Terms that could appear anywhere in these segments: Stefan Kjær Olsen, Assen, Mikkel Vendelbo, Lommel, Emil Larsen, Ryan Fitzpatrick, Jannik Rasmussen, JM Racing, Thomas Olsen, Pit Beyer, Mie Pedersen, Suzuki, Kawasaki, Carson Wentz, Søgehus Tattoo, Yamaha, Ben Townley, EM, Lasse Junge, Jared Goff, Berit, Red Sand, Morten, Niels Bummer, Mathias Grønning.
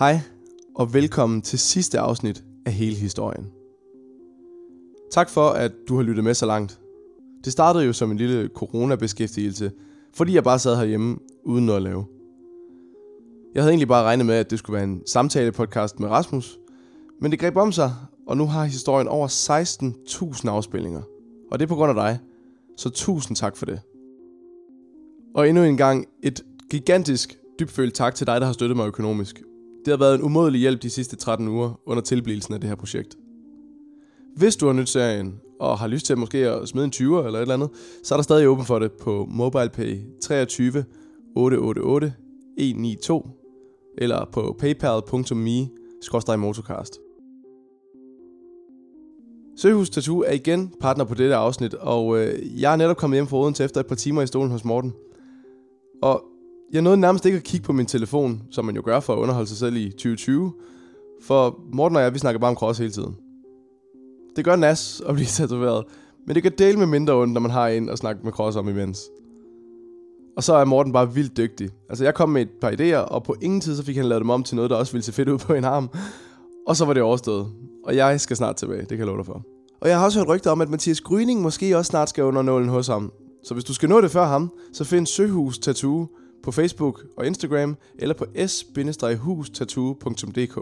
Hej og velkommen til sidste afsnit af hele historien. Tak for, at du har lyttet med så langt. Det startede jo som en lille coronabeskæftigelse, fordi jeg bare sad herhjemme uden noget at lave. Jeg havde egentlig bare regnet med, at det skulle være en samtalepodcast med Rasmus, men det greb om sig, og nu har historien over 16.000 afspilninger. Og det er på grund af dig, så tusind tak for det. Og endnu en gang et gigantisk, dybfølt tak til dig, der har støttet mig økonomisk. Det har været en umådelig hjælp de sidste 13 uger under tilblivelsen af det her projekt. Hvis du har nydt serien og har lyst til måske at smide en 20'er eller et eller andet, så er der stadig åben for det på MobilePay 23 888 192 eller på paypal.me/motorcast. Søgehus Tattoo er igen partner på dette afsnit, og jeg er netop kommet hjem fra Odense efter et par timer i stolen hos Morten. Og jeg nåede nærmest ikke at kigge på min telefon, som man jo gør for at underholde sig selv i 2020, for Morten og jeg, vi snakker bare om cross hele tiden. Det gør nas at blive tatoveret, men det kan dele med mindre ondt, når man har en at snakke med cross om imens. Og så er Morten bare vildt dygtig. Altså jeg kom med et par idéer, og på ingen tid så fik han lavet dem om til noget, der også ville se fedt ud på en arm. Og så var det overstået. Og jeg skal snart tilbage, det kan jeg love dig for. Og jeg har også hørt rygter om, at Mathias Grønning måske også snart skal under nålen hos ham. Så hvis du skal nå det før ham, så find Søgehus Tattoo på Facebook og Instagram, eller på s-hustattoo.dk.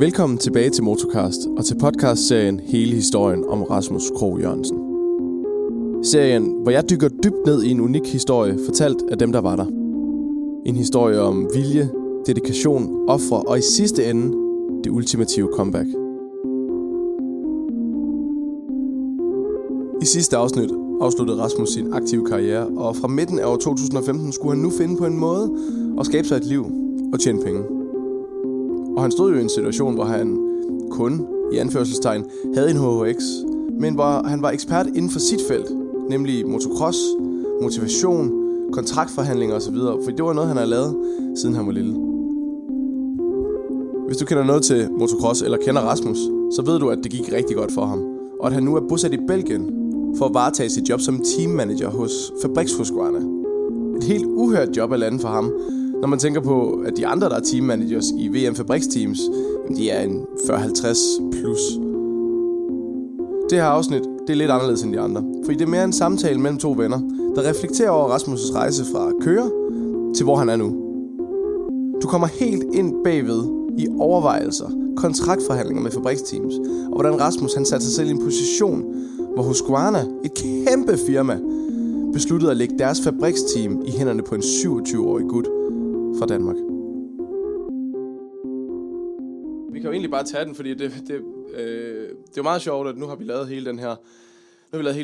Velkommen tilbage til Motorcast og til podcastserien Hele historien om Rasmus Krogh Jørgensen. Serien, hvor jeg dykker dybt ned i en unik historie, fortalt af dem, der var der. En historie om vilje, dedikation, ofre og i sidste ende, det ultimative comeback. I sidste afsnit afsluttede Rasmus sin aktive karriere, og fra midten af år 2015 skulle han nu finde på en måde at skabe sig et liv og tjene penge. Og han stod jo i en situation, hvor han kun, i anførselstegn, havde en HHX, men hvor han var ekspert inden for sit felt, nemlig motocross, motivation, kontraktforhandlinger osv., for det var noget, han havde lavet, siden han var lille. Hvis du kender noget til motocross eller kender Rasmus, så ved du, at det gik rigtig godt for ham, og at han nu er bosat i Belgien for at varetage sit job som teammanager hos Husqvarna. Et helt uhørt job af landet for ham, når man tænker på, at de andre, der er teammanagers i VM Fabriksteams, de er en 40-50 plus. Det her afsnit, det er lidt anderledes end de andre, fordi det er mere en samtale mellem to venner, der reflekterer over Rasmus' rejse fra kører til hvor han er nu. Du kommer helt ind bagved i overvejelser, kontraktforhandlinger med Fabriksteams, og hvordan Rasmus han satte sig selv i en position, hvor Husqvarna, et kæmpe firma, besluttede at lægge deres fabriksteam i hænderne på en 27-årig gut fra Danmark. Vi kan jo egentlig bare tage den, fordi det er meget sjovt, at nu har vi lavet hele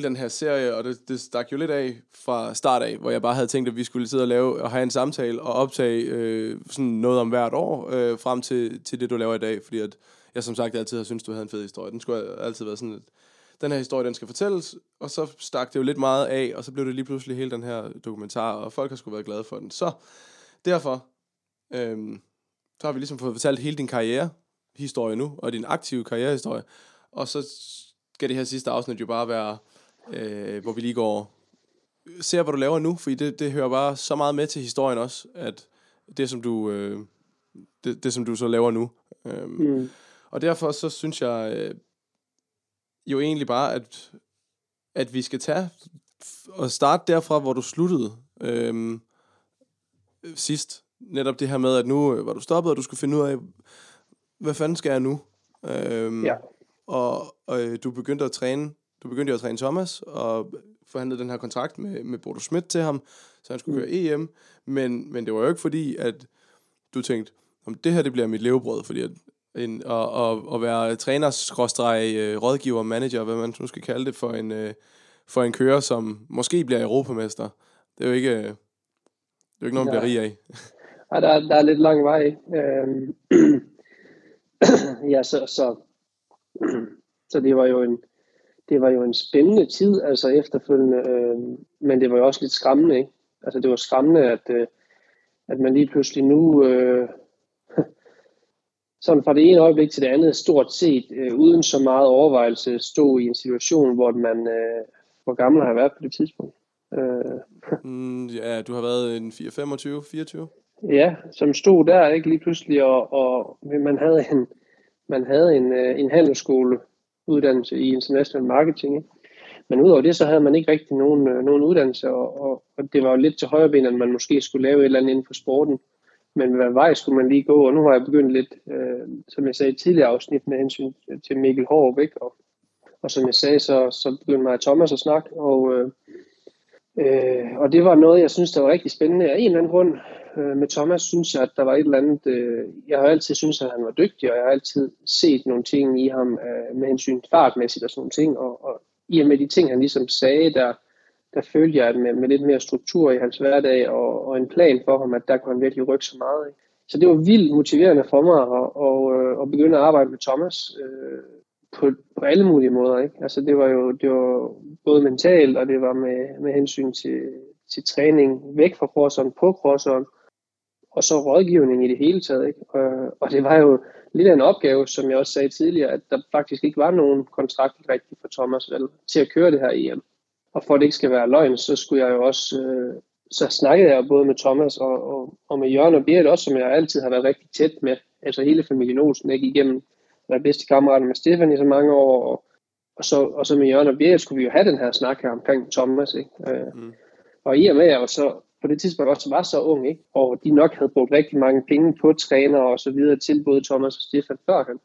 den her, serie, og det stak jo lidt af fra start af, hvor jeg bare havde tænkt, at vi skulle sidde og lave og have en samtale og optage sådan noget om hvert år frem til det, du laver i dag, fordi at jeg som sagt altid har syntes, du havde en fed historie. Den skulle altid være sådan et, den her historie, den skal fortælles, og så stak det jo lidt meget af, og så blev det lige pludselig hele den her dokumentar, og folk har sgu været glade for den. Så derfor, så har vi ligesom fået fortalt hele din karrierehistorie nu, og din aktive karrierehistorie, og så skal det her sidste afsnit jo bare være, hvor vi lige ser, hvad du laver nu, fordi det hører bare så meget med til historien også, at det, som du, det, som du så laver nu. Og derfor så synes jeg, jo egentlig bare, at vi skal tage og starte derfra, hvor du sluttede sidst. Netop det her med, at nu var du stoppet, og du skulle finde ud af, hvad fanden skal jeg nu? Og du begyndte at træne. Du begyndte at træne Thomas, og forhandlede den her kontrakt med Bodo Schmidt til ham, så han skulle køre EM. Men det var jo ikke fordi, at du tænkte, om det her det bliver mit levebrød, fordi at at være træner/rådgiver, manager, hvad man nu skal kalde det, for en kører, som måske bliver europamester. Det er jo ikke, nogen, der bliver rig af. Nej, der er lidt lang vej. Ja, så det var jo en spændende tid, altså efterfølgende, men det var jo også lidt skræmmende, ikke? Altså det var skræmmende, at man lige pludselig nu sådan fra det ene øjeblik til det andet, stort set uden så meget overvejelse, stod i en situation, hvor man, hvor gammel har jeg været på det tidspunkt? Ja, du har været en 24. Ja, som stod der ikke lige pludselig, og man havde en handelsskoleuddannelse i international marketing, ikke? Men udover det, så havde man ikke rigtig nogen uddannelse, og det var jo lidt til højrebenet, at man måske skulle lave et eller andet inden for sporten. Men hvad vej skulle man lige gå? Og nu har jeg begyndt lidt, som jeg sagde i tidligere afsnit, med hensyn til Mikkel Haarup, ikke? Og som jeg sagde, så begyndte mig og Thomas at snakke, og det var noget, jeg synes, der var rigtig spændende. Af en eller anden grund med Thomas, synes jeg, at der var et eller andet... jeg har altid syntes, at han var dygtig, og jeg har altid set nogle ting i ham med hensyn fartmæssigt og sådan nogle ting, og i og med de ting, han ligesom sagde, der følte jeg, at med lidt mere struktur i hans hverdag og en plan for ham, at der kunne han virkelig rykke så meget. Ikke? Så det var vildt motiverende for mig at begynde at arbejde med Thomas på alle mulige måder. Ikke? Altså det var både mentalt, og det var med hensyn til træning væk fra crosseren, på crosseren, og så rådgivning i det hele taget. Ikke? Og det var jo lidt af en opgave, som jeg også sagde tidligere, at der faktisk ikke var nogen kontrakt rigtig for Thomas til at køre det her EM. Og for at det ikke skal være løgn, så skulle jeg jo også, så snakkede jeg både med Thomas og med Jørn og Berit også, som jeg altid har været rigtig tæt med. Altså hele familien Olsen, ikke, igennem at være bedste kammerater med Stefan i så mange år, og så med Jørn og Berit skulle vi jo have den her snak her omkring Thomas, ikke? Og i og med at jeg jo så på det tidspunkt også var så ung, ikke? Og de nok havde brugt rigtig mange penge på træner og så videre til både Thomas og Stefan før ham,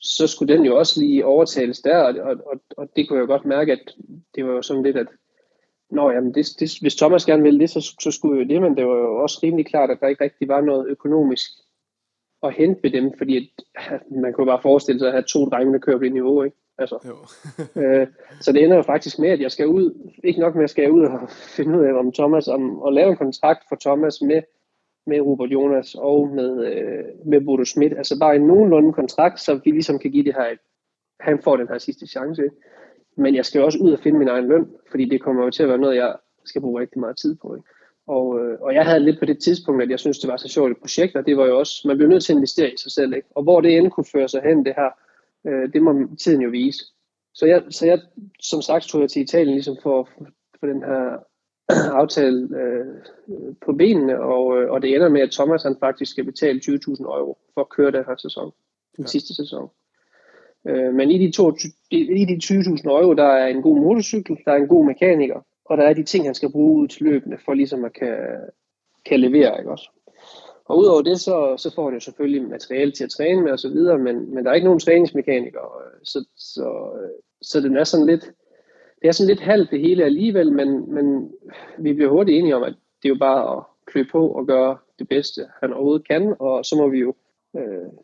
så skulle den jo også lige overtales der, og det kunne jeg jo godt mærke, at det var jo sådan lidt, at hvis Thomas gerne ville det, så skulle jo det, men det var jo også rimelig klart, at der ikke rigtig var noget økonomisk at hente ved dem, fordi at man kunne bare forestille sig at have to drenge, der kører på det niveau, ikke? Altså. Så det ender jo faktisk med, at jeg skal ud, ikke nok med, at jeg skal ud og finde ud af, om Thomas, og lave en kontrakt for Thomas med Robert Jonas og med Bodo Schmidt. Altså bare en nogenlunde kontrakt, så vi ligesom kan give det her, han får den her sidste chance. Men jeg skal jo også ud og finde min egen løn, fordi det kommer jo til at være noget, jeg skal bruge rigtig meget tid på. Ikke? Og jeg havde lidt på det tidspunkt, at jeg synes det var så sjovt et projekt, og det var jo også, man blev nødt til at investere i sig selv. Ikke? Og hvor det end kunne føre sig hen, det her, det må tiden jo vise. Så jeg som sagt, tog jeg til Italien ligesom for den her aftale på benene, og det ender med, at Thomas han faktisk skal betale 20.000 euro for at køre den her sæson, den sidste sæson. Men i de 20.000 euro, der er en god motorcykel, der er en god mekaniker, og der er de ting, han skal bruge ud til løbende, for ligesom at kan levere, ikke også? Og udover det, så får han jo selvfølgelig materiale til at træne med osv., men der er ikke nogen træningsmekanikere, så den er sådan lidt... Det er sådan lidt halvt det hele alligevel, men vi bliver hurtigt enige om, at det er jo bare at klø på og gøre det bedste, han overhovedet kan, og så må vi jo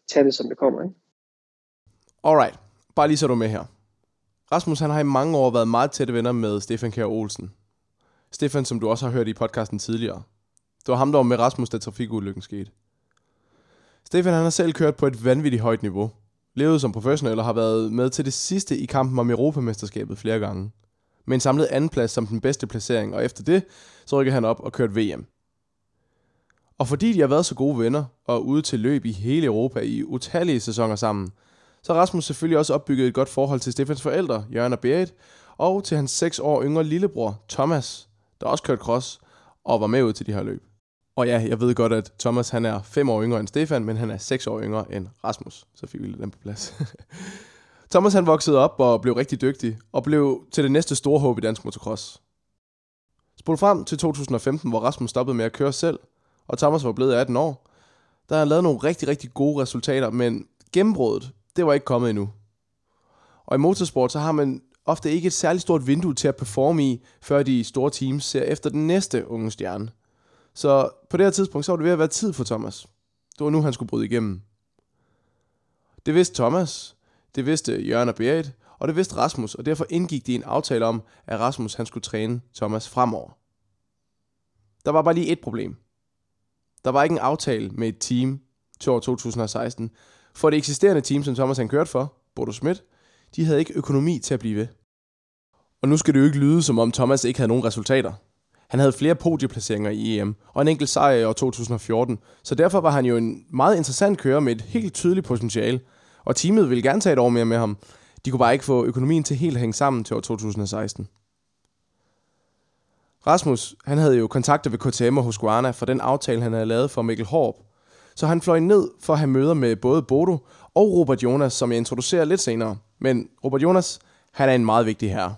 tage det, som det kommer, ikke? Alright, bare lige så du med her. Rasmus han har i mange år været meget tætte venner med Stefan Kjær Olsen. Stefan, som du også har hørt i podcasten tidligere. Det var ham, der var med Rasmus, da trafikulykken skete. Stefan han har selv kørt på et vanvittigt højt niveau, levet som professionel og har været med til det sidste i kampen om Europamesterskabet flere gange. Med en samlet andenplads som den bedste placering, og efter det, så rykkede han op og kørte VM. Og fordi de har været så gode venner og ude til løb i hele Europa i utallige sæsoner sammen, så har Rasmus selvfølgelig også opbygget et godt forhold til Stefans forældre, Jørgen og Berit, og til hans 6 år yngre lillebror, Thomas, der også kørte cross og var med ud til de her løb. Og ja, jeg ved godt, at Thomas han er 5 år yngre end Stefan, men han er 6 år yngre end Rasmus. Så fik vi lidt den på plads. Thomas han voksede op og blev rigtig dygtig, og blev til det næste store håb i dansk motocross. Spol frem til 2015, hvor Rasmus stoppede med at køre selv, og Thomas var blevet 18 år. Der havde han lavet nogle rigtig, rigtig gode resultater, men gennembruddet, det var ikke kommet endnu. Og i motorsport, så har man ofte ikke et særligt stort vindue til at performe i, før de store teams ser efter den næste unge stjerne. Så på det her tidspunkt, så var det ved at være tid for Thomas. Det var nu, han skulle bryde igennem. Det vidste Thomas, det vidste Jørgen og Berit, og det vidste Rasmus, og derfor indgik de en aftale om, at Rasmus han skulle træne Thomas fremover. Der var bare lige et problem. Der var ikke en aftale med et team til år 2016, for det eksisterende team, som Thomas han kørte for, Bodo Schmidt, de havde ikke økonomi til at blive ved. Og nu skal det jo ikke lyde, som om Thomas ikke havde nogen resultater. Han havde flere podieplaceringer i EM og en enkelt sejr i år 2014, så derfor var han jo en meget interessant kører med et helt tydeligt potentiale, og teamet ville gerne tage et år mere med ham. De kunne bare ikke få økonomien til helt at hænge sammen til år 2016. Rasmus, han havde jo kontakter ved KTM og Husqvarna for den aftale, han havde lavet for Mikkel Haarup. Så han fløj ned for at have møder med både Bodo og Robert Jonas, som jeg introducerer lidt senere. Men Robert Jonas, han er en meget vigtig herre.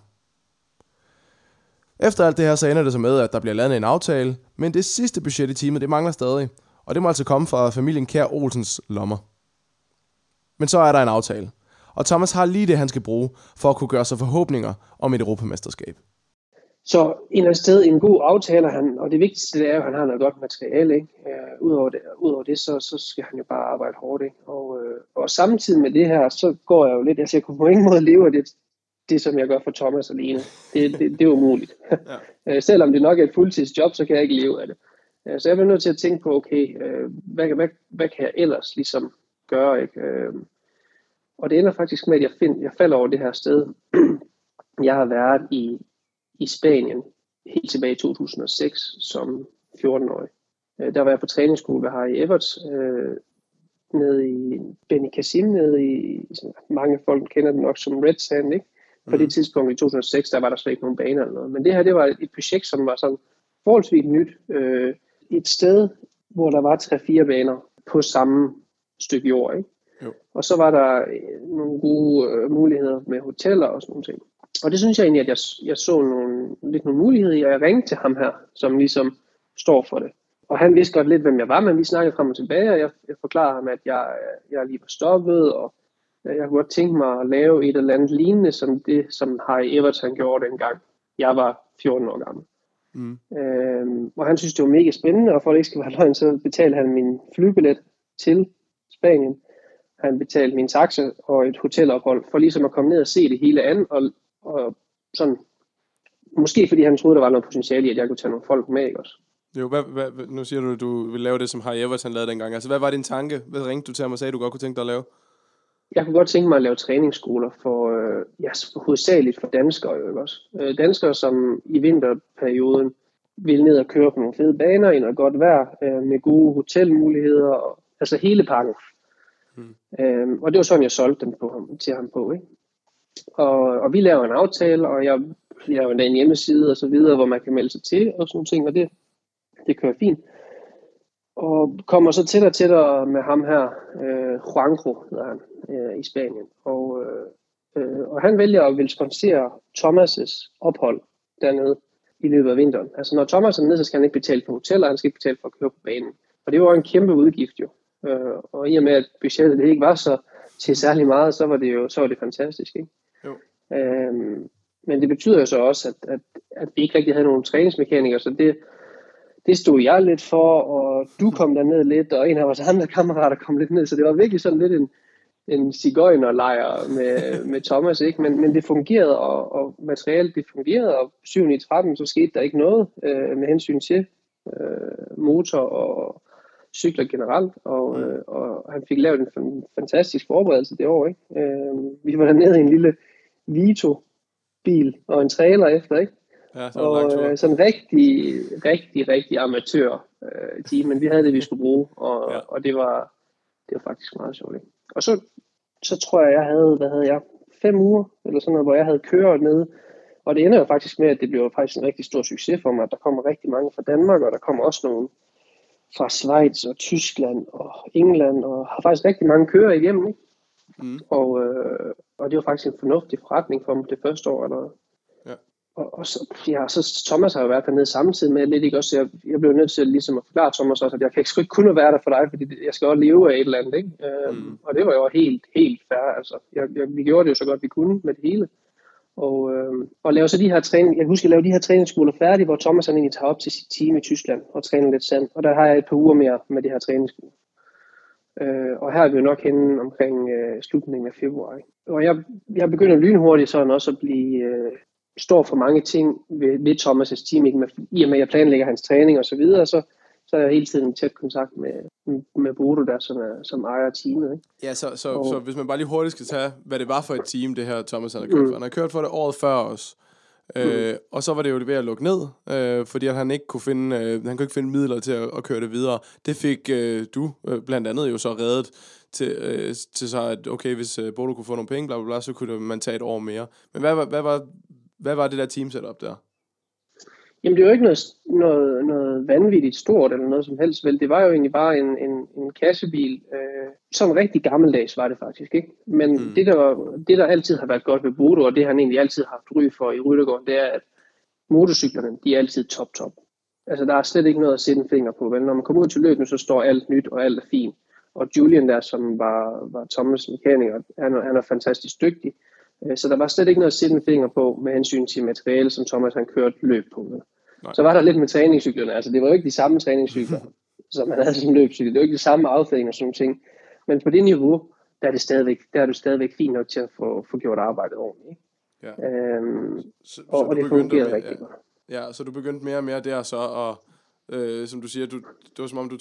Efter alt det her, så ender det så med, at der bliver lavet en aftale, men det sidste budget i teamet, det mangler stadig. Og det må altså komme fra familien Kjær Olsens lommer. Men så er der en aftale. Og Thomas har lige det, han skal bruge for at kunne gøre sig forhåbninger om et europamesterskab. Så et eller andet sted en god aftale, han, og det vigtigste er, at han har noget godt materiale. Ikke? Udover det, så skal han jo bare arbejde hårdt. Ikke? Og samtidig med det her, så går jeg jo lidt, altså jeg kunne på ingen måde leve af det, som jeg gør for Thomas alene. Det er umuligt. Ja. Selvom det nok er et fuldtidsjob, så kan jeg ikke leve af det. Så jeg bliver nødt til at tænke på, okay, hvad kan jeg ellers ligesom gøre? Ikke? Og det ender faktisk med, at jeg falder over det her sted. Jeg har været i Spanien helt tilbage i 2006 som 14-årig. Der var jeg på træningsskole ved Harry Everts nede i Benicàssim, nede i, mange folk kender den nok som Red Sand, ikke? På det tidspunkt i 2006, der var der slet ikke nogen baner eller noget. Men det her, det var et projekt, som var sådan forholdsvis nyt. Et sted, hvor der var 3-4 baner på samme stykke jord, ikke? Jo. Og så var der nogle gode muligheder med hoteller og sådan nogle ting. Og det synes jeg egentlig, at jeg så lidt nogle muligheder, og jeg ringte til ham her, som ligesom står for det. Og han vidste godt lidt, hvem jeg var, men vi snakkede frem og tilbage, og jeg forklarede ham, at jeg lige var stoppet, og jeg kunne godt tænke mig at lave et eller andet lignende, som det, som Harry Everton gjorde dengang. Jeg var 14 år gammel. Og han synes, det var mega spændende, og for at det ikke skal være løgn, så betalte han min flybillet til Spanien. Han betalte min taxa og et hotelophold, for ligesom at komme ned og se det hele an, og sådan, måske fordi han troede, der var noget potentiale i, at jeg kunne tage nogle folk med, ikke også? Jo, nu siger du, at du ville lave det, som Harry Everton lavede dengang. Altså, hvad var din tanke? Hvad ringte du til ham og sagde, du godt kunne tænke dig at lave? Jeg kunne godt tænke mig at lave træningsskoler for, hovedsageligt for danskere, ikke også? Danskere, som i vinterperioden ville ned og køre på nogle fede baner i noget godt vejr, med gode hotelmuligheder, og, altså hele pakken. Og det var sådan, jeg solgte dem til ham på, ikke? Og vi laver en aftale, og jeg laver endda en hjemmeside og så videre, hvor man kan melde sig til og sådan nogle ting, og det kører fint. Og kommer så tættere og tættere med ham her, Juanjo hedder han, i Spanien. Og han vælger at vil sponsere Thomas' ophold dernede i løbet af vinteren. Altså når Thomas er nede, så skal han ikke betale for hoteller, han skal ikke betale for at køre på banen. Og det var en kæmpe udgift jo. Og i og med, at budgettet det ikke var så til særlig meget, så var det fantastisk, ikke? Jo. Men det betyder jo så også, at vi ikke rigtig havde nogen træningsmekanikere, så det stod jeg lidt for, og du kom derned lidt, og en af vores andre kammerater kom lidt ned, så det var virkelig sådan lidt en sigøjnerlejr med Thomas, ikke? Men det fungerede, og materialet det fungerede, og 7.13, så skete der ikke noget med hensyn til motor og cykler generelt, og han fik lavet en fantastisk forberedelse det år, ikke? Vi var dernede i en lille Vito-bil og en trailer efter, ikke? Ja, så og sådan rigtig amatør team, men vi havde det, vi skulle bruge, og, ja. Og det var faktisk meget sjovt, ikke? Og så tror jeg havde, 5 uger, eller sådan noget, hvor jeg havde kørt nede, og det ender jo faktisk med, at det blev faktisk en rigtig stor succes for mig, der kommer rigtig mange fra Danmark, og der kommer også nogle fra Schweiz og Tyskland og England, og har faktisk rigtig mange kører igennem, ikke? Og det var faktisk en fornuftig forretning for dem det første år. Eller, ja. Så Thomas har jo været dernede samtidig med lidt, ikke også? Jeg blev nødt til ligesom at forklare Thomas også, at jeg kan ikke kunne være der for dig, fordi jeg skal også leve af et eller andet, ikke? Og det var jo helt fair, altså. Vi gjorde det jo så godt vi kunne med det hele. Og lave så de her træning. Jeg husker at lave de her træningsskoler færdige, hvor Thomas han egentlig tager op til sit team i Tyskland og træner lidt sand. Og der har jeg et par uger mere med det her træningsskole. Og her er vi jo nok henne omkring slutningen af februar. Ikke? Og jeg begynder lynhurtigt sådan også at blive står for mange ting ved Thomas' team. Ikke? I og med at jeg planlægger hans træning og så videre, så er jeg hele tiden i tæt kontakt med Bodo der, som ejer teamet. Ikke? Ja, så hvis man bare lige hurtigt skal tage, hvad det var for et team, det her Thomas han har kørt for. Han har kørt for det året før også. Og så var det jo ved at lukke ned, fordi han ikke kunne finde, midler til at køre det videre. Det fik du blandt andet jo så reddet til så, at okay, hvis Bodo kunne få nogle penge, bla, bla, bla, så kunne man tage et år mere. Men hvad var det der team setup der? Jamen det var ikke noget vanvittigt stort eller noget som helst, vel. Det var jo egentlig bare en kassebil, som rigtig gammeldags var det faktisk, ikke? Men det der altid har været godt ved Bodo, og det han egentlig altid har haft ry for i Ryttergården, det er, at motorcyklerne, de er altid top. Altså der er slet ikke noget at sætte en finger på, vel. Når man kommer ud til løbet, så står alt nyt, og alt er fint. Og Julian der, som var Thomas' mekaniker, han er fantastisk dygtig. Så der var slet ikke noget at sætte en finger på med hensyn til materiale, som Thomas han kørte løb på. Nej. Så var der lidt med træningscyklerne. Altså det var jo ikke de samme træningscykler, som man havde som løbscykler. Det var ikke de samme affæringer og sådan ting. Men på det niveau, der er det stadigvæk fint nok til at få gjort arbejdet ordentligt. Ja. Så det fungerede rigtig godt. Ja, så du begyndte mere og mere der så at... som du siger, det var som om du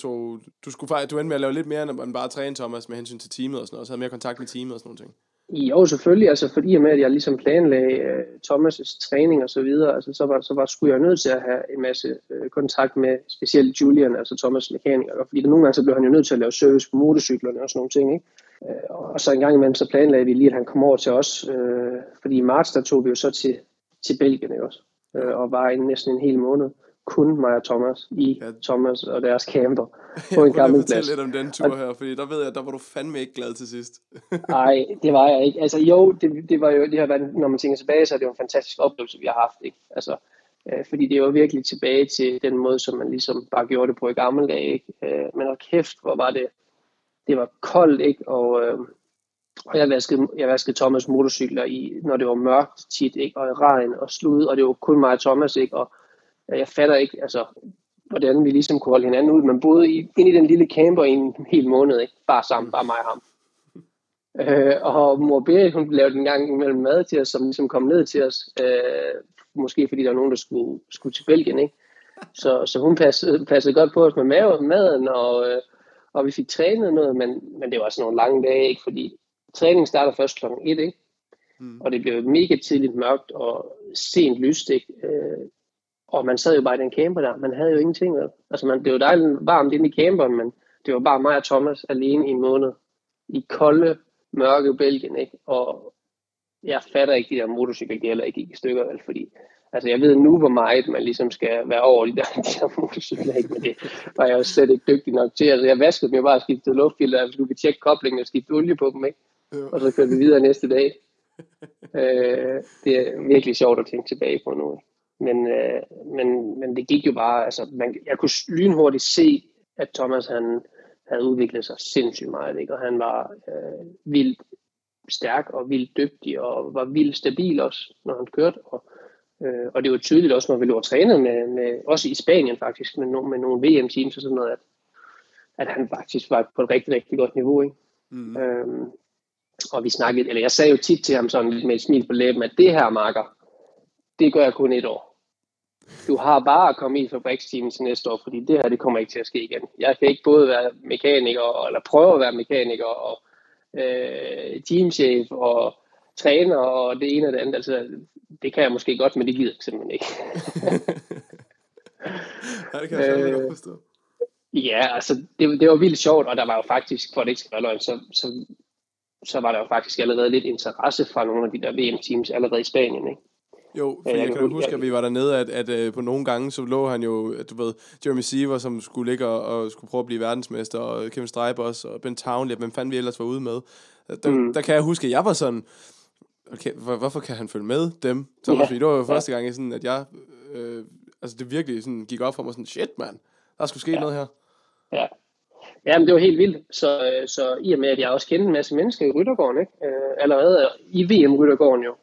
endte med at lave lidt mere end bare træne Thomas med hensyn til teamet og sådan noget, og så havde mere kontakt med teamet og sådan noget. Jo, selvfølgelig, altså fordi med, at jeg ligesom planlagde Thomas' træning og så videre, altså skulle jeg nødt til at have en masse kontakt med specielt Julian, altså Thomas' mekaniker, fordi nogle gange så blev han jo nødt til at lave service på motorcyklerne og sådan nogle ting, ikke? Og så en gang imellem så planlagde vi lige, at han kom over til os, fordi i marts der tog vi jo så til Belgien også, og var næsten en hel måned. Kun mig og Thomas Thomas og deres camper på en campingplads. Jeg kunne lidt om den tur her, fordi der ved jeg, der var du fandme ikke glad til sidst. Nej, det var jeg ikke. Altså jo, det var jo, det har været, når man tænker tilbage, så er det jo en fantastisk oplevelse, vi har haft, ikke? Altså, fordi det er jo virkelig tilbage til den måde, som man ligesom bare gjorde det på i gamle dage, ikke? Men og kæft, hvor var det var koldt, ikke? Og jeg vaskede Thomas' motorcykler i, når det var mørkt tit, ikke? Og i regn og slud, og det var kun mig og Thomas, ikke? Og jeg fatter ikke, altså, hvordan vi ligesom kunne holde hinanden ud. Man boede ind i den lille camper i en hel måned, ikke? Bare sammen, bare mig og ham. Og mor Berit, hun lavede en gang imellem mad til os, som ligesom kom ned til os. Måske fordi der var nogen, der skulle til Belgien, ikke? Så hun passede godt på os med maden, og vi fik trænet noget, men det var sådan nogle lange dage, ikke? Fordi træningen starter først kl. 1, ikke? Og det blev mega tidligt mørkt og sent lyst, ikke? Og man sad jo bare i den camper der. Man havde jo ingenting. Altså, det var dejligt varmt inde i camperen, men det var bare mig og Thomas alene i en måned. I kolde, mørke Belgien, ikke? Og jeg fatter ikke, de der motorcykler, de heller ikke gik i stykker, vel? Fordi, altså, jeg ved nu, hvor meget man ligesom skal være over de der motorcykler, ikke? Men det var jeg jo slet ikke dygtig nok til. Altså, jeg vaskede dem jo bare og skiftede luftfilter, og så skulle vi tjekke koblingen og skifte olie på dem, ikke? Og så kørte vi videre næste dag. Det er virkelig sjovt at tænke tilbage på nu, ikke? Men det gik jo bare, altså jeg kunne lynhurtigt se, at Thomas han havde udviklet sig sindssygt meget, ikke? Og han var vildt stærk og vildt dygtig og var vildt stabil også, når han kørte. Og det var tydeligt også, når vi lå og trænede med også i Spanien faktisk, med nogle VM-teams og sådan noget, at han faktisk var på et rigtig, rigtig godt niveau, ikke? Og vi snakkede, eller jeg sagde jo tit til ham sådan med et smil på læben, at det her, Marker, det gør jeg kun et år. Du har bare at komme i fabriksteamen til næste år, fordi det her, det kommer ikke til at ske igen. Jeg kan ikke både være mekaniker, eller prøve at være mekaniker, og teamchef, og træner, og det ene og det andet. Altså, det kan jeg måske godt, men det gider jeg simpelthen ikke. Nej, det kan jeg selvfølgelig godt forstå. Ja, altså, det var vildt sjovt, og der var jo faktisk, for det ikke skal være løgn, så var der jo faktisk allerede lidt interesse fra nogle af de der VM-teams allerede i Spanien, ikke? Jo, for jeg kan huske, at vi var dernede, at på nogle gange, så lå han jo, at du ved, Jeremy Seaver, som skulle ligge og skulle prøve at blive verdensmester, og Kevin Streiber også, og Ben Townley, hvem fanden vi ellers var ude med. Der kan jeg huske, at jeg var sådan, okay, hvorfor kan han følge med dem? Så måske, det var jo første gang, sådan, at jeg, altså det virkelig sådan, gik op for mig sådan, shit mand, der skulle ske noget her. Ja. Ja, men det var helt vildt, så i og med, at jeg også kendte en masse mennesker i Ryttergården, ikke? Allerede i VM Ryttergården jo,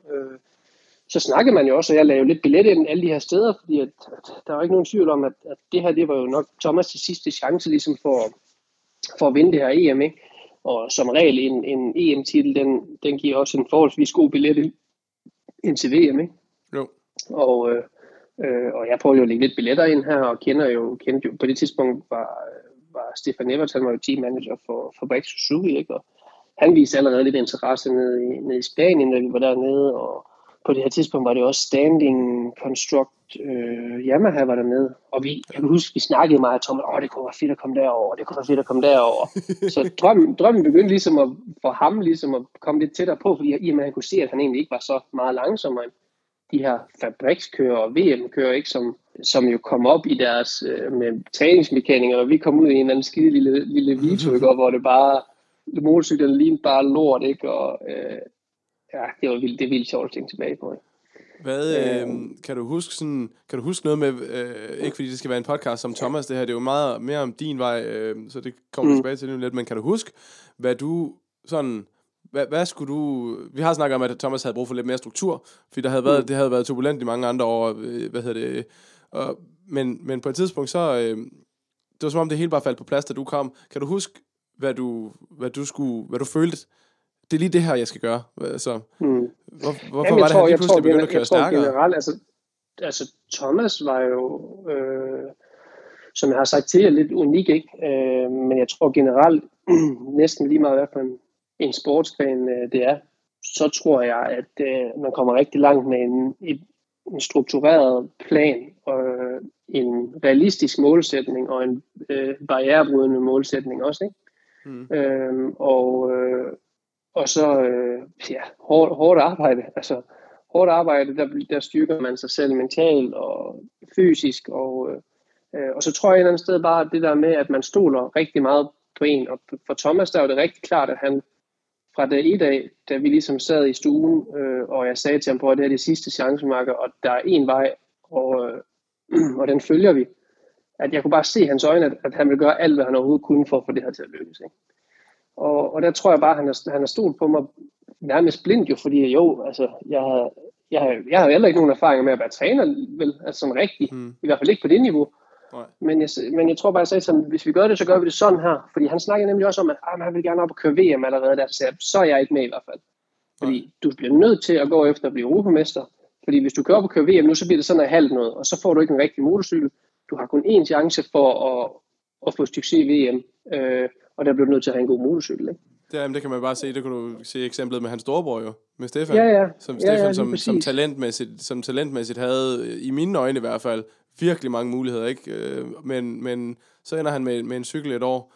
så snakkede man jo også, og jeg lavede lidt billet ind alle de her steder, fordi at der var ikke nogen tvivl om, at det her, det var jo nok Thomas' sidste chance ligesom for at vinde det her EM, ikke? Og som regel en EM-titel, den giver også en forholdsvis god billet ind til VM, ikke? Jo. Og jeg prøvede jo at lægge lidt billetter ind her, og kendte jo på det tidspunkt var Stefan Everts, han var jo teammanager for Red Sand, ikke? Og han viste allerede lidt interesse nede i Spanien, da vi var dernede, og på det her tidspunkt var det også Standing Construct, Yamaha var dernede, og jeg kan huske, vi snakkede meget om, at det kunne være fedt at komme derover, så drømmen begyndte ligesom for ham ligesom at komme lidt tættere på, fordi i og med, at han kunne se, at han egentlig ikke var så meget langsommere de her fabrikskører og VM-kører, ikke, som jo kom op i deres med træningsmekanikere, og vi kom ud i en eller anden skide lille vidtrykker, hvor det bare, motorcyklen lignede bare lort, ikke, og ja, det var vildt, det er vildt sjovt at tænke tilbage på, ikke? Hvad, kan du huske noget med, ikke fordi det skal være en podcast som Thomas, det her, det er jo meget mere om din vej, så det kommer tilbage til lidt, men kan du huske, hvad du sådan, hvad skulle du, vi har snakket om, at Thomas havde brug for lidt mere struktur, fordi der havde været, det havde været turbulent i mange andre år, men på et tidspunkt så, det var som om det hele bare faldt på plads, da du kom. Kan du huske, hvad du følte, det er lige det her, jeg skal gøre. Altså, hvorfor var det, at han pludselig begyndte at køre stærkere? Generelt, altså Thomas var jo, som jeg har sagt til jer, lidt unik, ikke? Men jeg tror generelt, næsten lige meget i hvert fald en sportsgren det er, så tror jeg, at man kommer rigtig langt med en struktureret plan, og en realistisk målsætning, og en barrierebrydende målsætning også, ikke? Og så hårdt arbejde, der styrker man sig selv mentalt og fysisk, og så tror jeg et eller andet sted bare det der med, at man stoler rigtig meget på en, og for Thomas der var det rigtig klart, at han fra dag i dag, da vi ligesom sad i stuen, og jeg sagde til ham på, at det her er det sidste chancemarker, og der er en vej, og den følger vi, at jeg kunne bare se i hans øjne, at han ville gøre alt, hvad han overhovedet kunne for at få det her til at lykkes, ikke? Og der tror jeg bare, at han har stolt på mig nærmest blindt, jo, fordi jo, altså, jeg har heller ikke nogen erfaringer med at være træner, vel, altså sådan rigtigt, i hvert fald ikke på det niveau. Nej. Men jeg tror bare, at jeg sagde, at hvis vi gør det, så gør vi det sådan her, fordi han snakkede nemlig også om, at han vil gerne op og køre VM allerede der, så er jeg ikke med i hvert fald. Fordi du bliver nødt til at gå efter at blive europamester, fordi hvis du kører op og kører VM nu, så bliver det sådan noget halvt noget, og så får du ikke en rigtig motorcykel. Du har kun én chance for at få succes i VM, og der blev du nødt til at have en god motorcykel, ikke? Ja, det kan man bare se, det kunne du se eksemplet med hans storebror jo, med Stefan. Ja. Som talentmæssigt havde, i mine øjne i hvert fald, virkelig mange muligheder, ikke? Men så ender han med en cykel et år,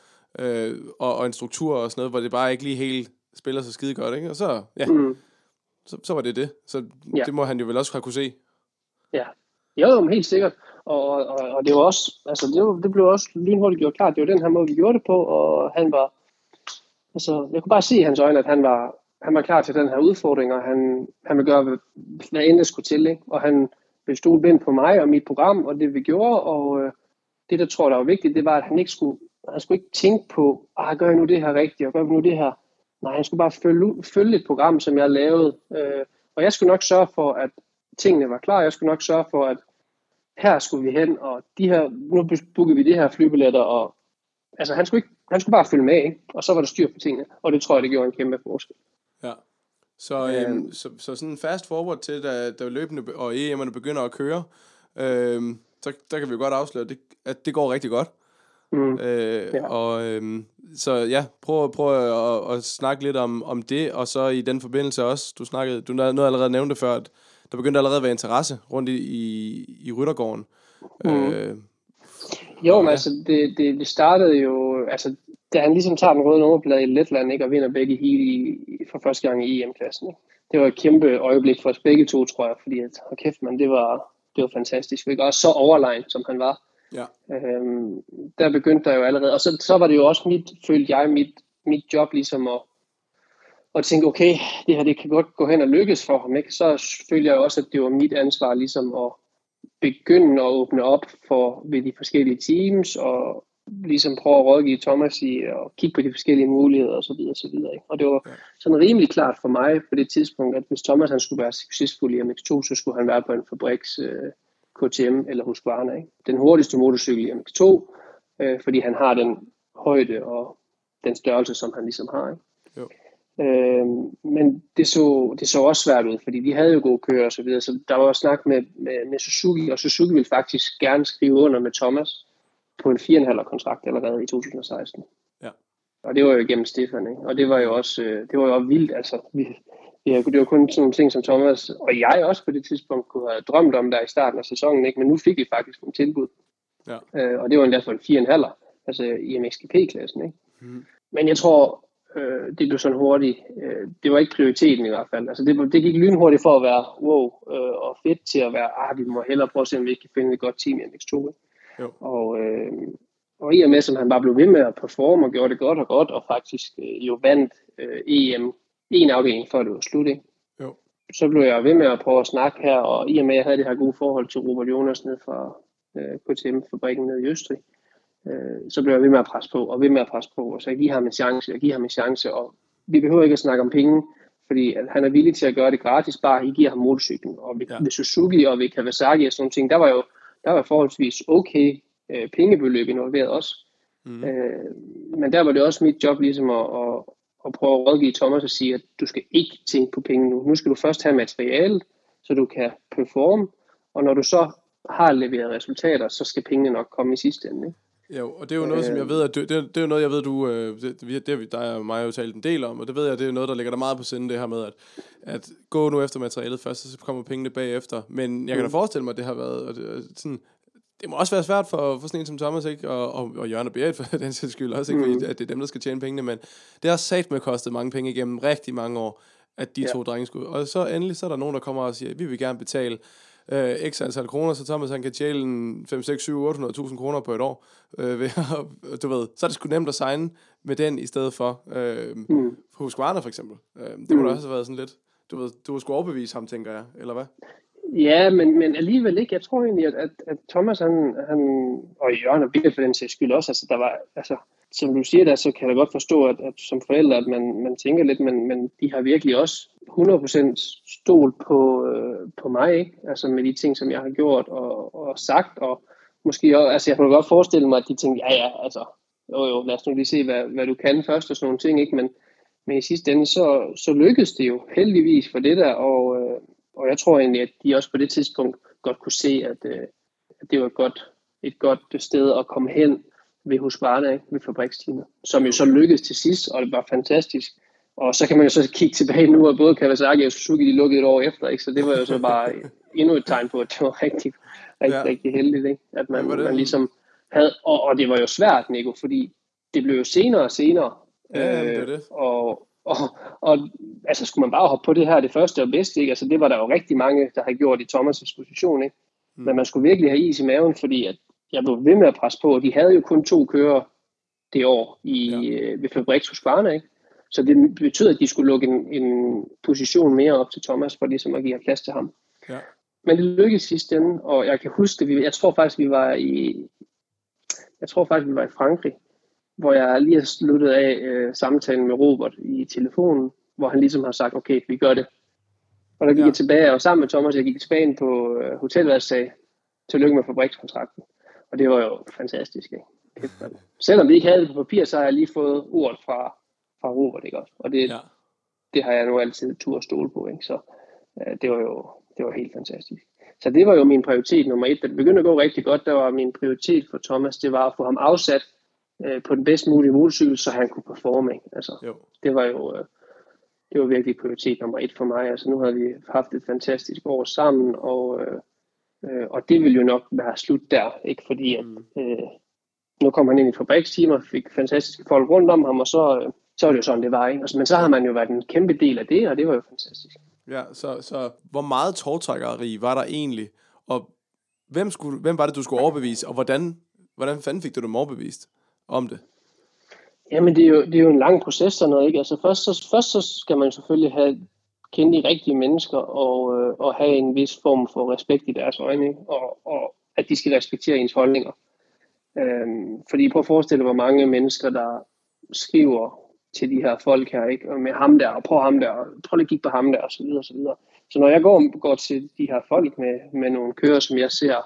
og en struktur og sådan noget, hvor det bare ikke lige helt spiller så skide godt, ikke? Og så, ja, så var det. Så ja. Det må han jo vel også have kunne se. Ja, jo, helt sikkert. Og det var også, altså det blev også lynhurtigt gjort klart, det var den her måde, vi gjorde det på, og han var, altså jeg kunne bare se i hans øjne, at han var klar til den her udfordring, og han ville gøre, hvad end det skulle til, ikke? Og han ville stole blind på mig og mit program, og det vi gjorde, og det der tror jeg var vigtigt, det var, at han skulle ikke tænke på, gør jeg nu det her rigtigt, og gør vi nu det her, nej, han skulle bare følge et program, som jeg lavede, og jeg skulle nok sørge for, at tingene var klar, jeg skulle nok sørge for, at her skulle vi hen, og nu bookede vi de her flybilletter, og altså han skulle bare følge med, ikke? Og så var der styr på tingene, og det tror jeg, det gjorde en kæmpe forskel. Ja, så sådan fast forward til, da løbende og EM'erne begynder at køre, så der kan vi jo godt afsløre, at det går rigtig godt. Så ja, prøv at snakke lidt om det, og så i den forbindelse også, du nåede allerede nævnte før, at der begyndte allerede at være interesse rundt i Ryttergården. Men altså, det startede jo, altså, da han ligesom tager den røde nummerplade i Letland, ikke, og vinder begge heat for første gang i EM-klassen. Ikke? Det var et kæmpe øjeblik for os begge to, tror jeg, fordi at, kæft man, det var fantastisk, ikke? Og så overlegen, som han var. Ja. Der begyndte der jo allerede, og så var det jo også følte jeg mit job ligesom at tænke, okay, det her det kan godt gå hen og lykkes for ham, ikke? Så følte jeg også, at det var mit ansvar ligesom at begynde at åbne op ved de forskellige teams, og ligesom prøve at rådgive Thomas i og kigge på de forskellige muligheder og så videre, ikke? Og det var sådan rimelig klart for mig på det tidspunkt, at hvis Thomas han skulle være succesfuld i MX2, så skulle han være på en fabriks KTM eller Husqvarna, ikke? Den hurtigste motorcykel i MX2, fordi han har den højde og den størrelse, som han ligesom har, ikke? Jo. Men det så også svært ud, fordi de havde jo gode kører og så videre, så der var jo snak med Suzuki, og Suzuki ville faktisk gerne skrive under med Thomas på en 4,5 kontrakt allerede i 2016. Ja. Og det var jo igennem Stefan, ikke? Og det var jo også vildt, altså det var kun sådan nogle ting, som Thomas og jeg også på det tidspunkt kunne have drømt om der i starten af sæsonen, ikke? Men nu fik vi faktisk nogle tilbud, og det var endda for en 4,5, altså i MXGP-klassen, ikke? Men jeg tror Det blev sådan hurtigt. Det var ikke prioriteten i hvert fald. Altså det gik lynhurtigt for at være wow og fedt til at være, vi må hellere prøve at se, om vi ikke kan finde et godt team i MX2. Og i og med, som han bare blev ved med at performe og gjorde det godt og godt, og faktisk jo vandt EM en afdeling, før det var slut. Jo. Så blev jeg ved med at prøve at snakke her, og i og med, at jeg havde det her gode forhold til Robert Jonas nede fra KTM-fabrikken nede i Østrig, så blev jeg ved med at presse på, og ved med at presse på, og så jeg giver ham en chance, og vi behøver ikke at snakke om penge, fordi at han er villig til at gøre det gratis, bare I giver ham motorcyklen, og ved Suzuki og ved Kawasaki og sådan ting, der var forholdsvis okay pengebeløb involveret også, men der var det også mit job ligesom at prøve at rådgive Thomas og sige, at du skal ikke tænke på penge nu, skal du først have materialet, så du kan performe, og når du så har leveret resultater, så skal pengene nok komme i sidste ende, ikke? Ja, og det er jo noget, som jeg ved, at det er jo noget, jeg ved, du, der er mig jo talt en del om, og det ved jeg, det er noget, der ligger dig meget på sinde, det her med, at gå nu efter materialet først, så kommer pengene bagefter, men jeg kan da forestille mig, at det har været, og sådan, det må også være svært for sådan en som Thomas, ikke? Og Jørn og Berit, for den sags skyld også, ikke? Fordi at det er dem, der skal tjene pengene, men det har satme kostet mange penge igennem rigtig mange år, at de to drenge skulle, og så endelig, så er der nogen, der kommer og siger, at vi vil gerne betale x antal kroner, så Thomas han kan tjæle 5, 6, 7, 800.000 kroner på et år, du ved, så er det sgu nemt at signe med den i stedet for på Husqvarna for eksempel. Det kunne også have været sådan lidt, du ved, du skulle overbevise ham, tænker jeg, eller hvad? Ja, men alligevel ikke. Jeg tror egentlig, at Thomas han og Jørgen og Birgit for den sags skyld også, altså der var, altså som du siger der, så kan jeg godt forstå, at som forældre, at man tænker lidt, men de har virkelig også 100% stolt på mig, ikke? Altså med de ting, som jeg har gjort og sagt, og måske også, altså jeg kunne godt forestille mig, at de tænkte, ja, altså, jo, lad os nu lige se, hvad du kan først, og sådan nogle ting, ikke? Men i sidste ende, så lykkedes det jo heldigvis for det der, og jeg tror egentlig, at de også på det tidspunkt godt kunne se, at det var et godt sted at komme hen, ved Husqvarna, ved fabriksteamet, som jo så lykkedes til sidst, og det var fantastisk. Og så kan man jo så kigge tilbage nu, og både Kawasaki og Suzuki, de lukkede et år efter, ikke? Så det var jo så bare endnu et tegn på, at det var rigtig, rigtig, rigtig heldigt, ikke? At man ligesom havde, og det var jo svært, Nico, fordi det blev jo senere og senere, det. Og altså skulle man bare hoppe på det her, det første og bedste, ikke? Altså det var der jo rigtig mange, der havde gjort i Thomas' position, ikke? Men man skulle virkelig have is i maven, fordi at jeg blev ved med at presse på, og de havde jo kun 2 kører det år ved fabriks Husqvarna, ikke? Så det betød, at de skulle lukke en position mere op til Thomas, for ligesom at give plads til ham. Ja. Men det lykkedes sidst ende, og jeg kan huske det. Jeg tror faktisk, vi var i Frankrig, hvor jeg lige har sluttet af samtalen med Robert i telefonen, hvor han ligesom har sagt, okay, vi gør det. Og der gik jeg tilbage, og sammen med Thomas, jeg gik tilbage ind på hotelværelset og sagde, tillykke med fabrikskontrakten. Og det var jo fantastisk, ikke? Selvom vi ikke havde det på papir, så har jeg lige fået ordet fra Robert, ikke også? Og det har jeg nu altid tur og stole på, ikke? Så det var helt fantastisk. Så det var jo min prioritet nummer 1. Da det begyndte at gå rigtig godt, der var min prioritet for Thomas, det var at få ham afsat på den bedst mulige motorcykel, så han kunne performe, ikke? Altså, det var jo det var virkelig prioritet nummer 1 for mig. Altså, nu havde vi haft et fantastisk år sammen, og det ville jo nok være slut der, ikke? Fordi at, nu kom han ind i fabriksteamet og fik fantastiske folk rundt om ham, og så var det jo sådan, det var, ikke? Men så har man jo været en kæmpe del af det, og det var jo fantastisk. Ja, så hvor meget tovtrækkeri var der egentlig, og hvem var det, du skulle overbevise, og hvordan fanden fik du dem overbevist om det? Jamen, det er jo en lang proces sådan noget, ikke? Altså først så skal man selvfølgelig have kende de rigtige mennesker og have en vis form for respekt i deres øjne, og at de skal respektere ens holdninger. Fordi prøv at forestille dig, hvor mange mennesker, der skriver til de her folk her, ikke? Og med ham der, og prøv ham der, og prøv lige at kigge på ham der, og så videre, og så videre. Så når jeg går til de her folk med nogle kører, som jeg ser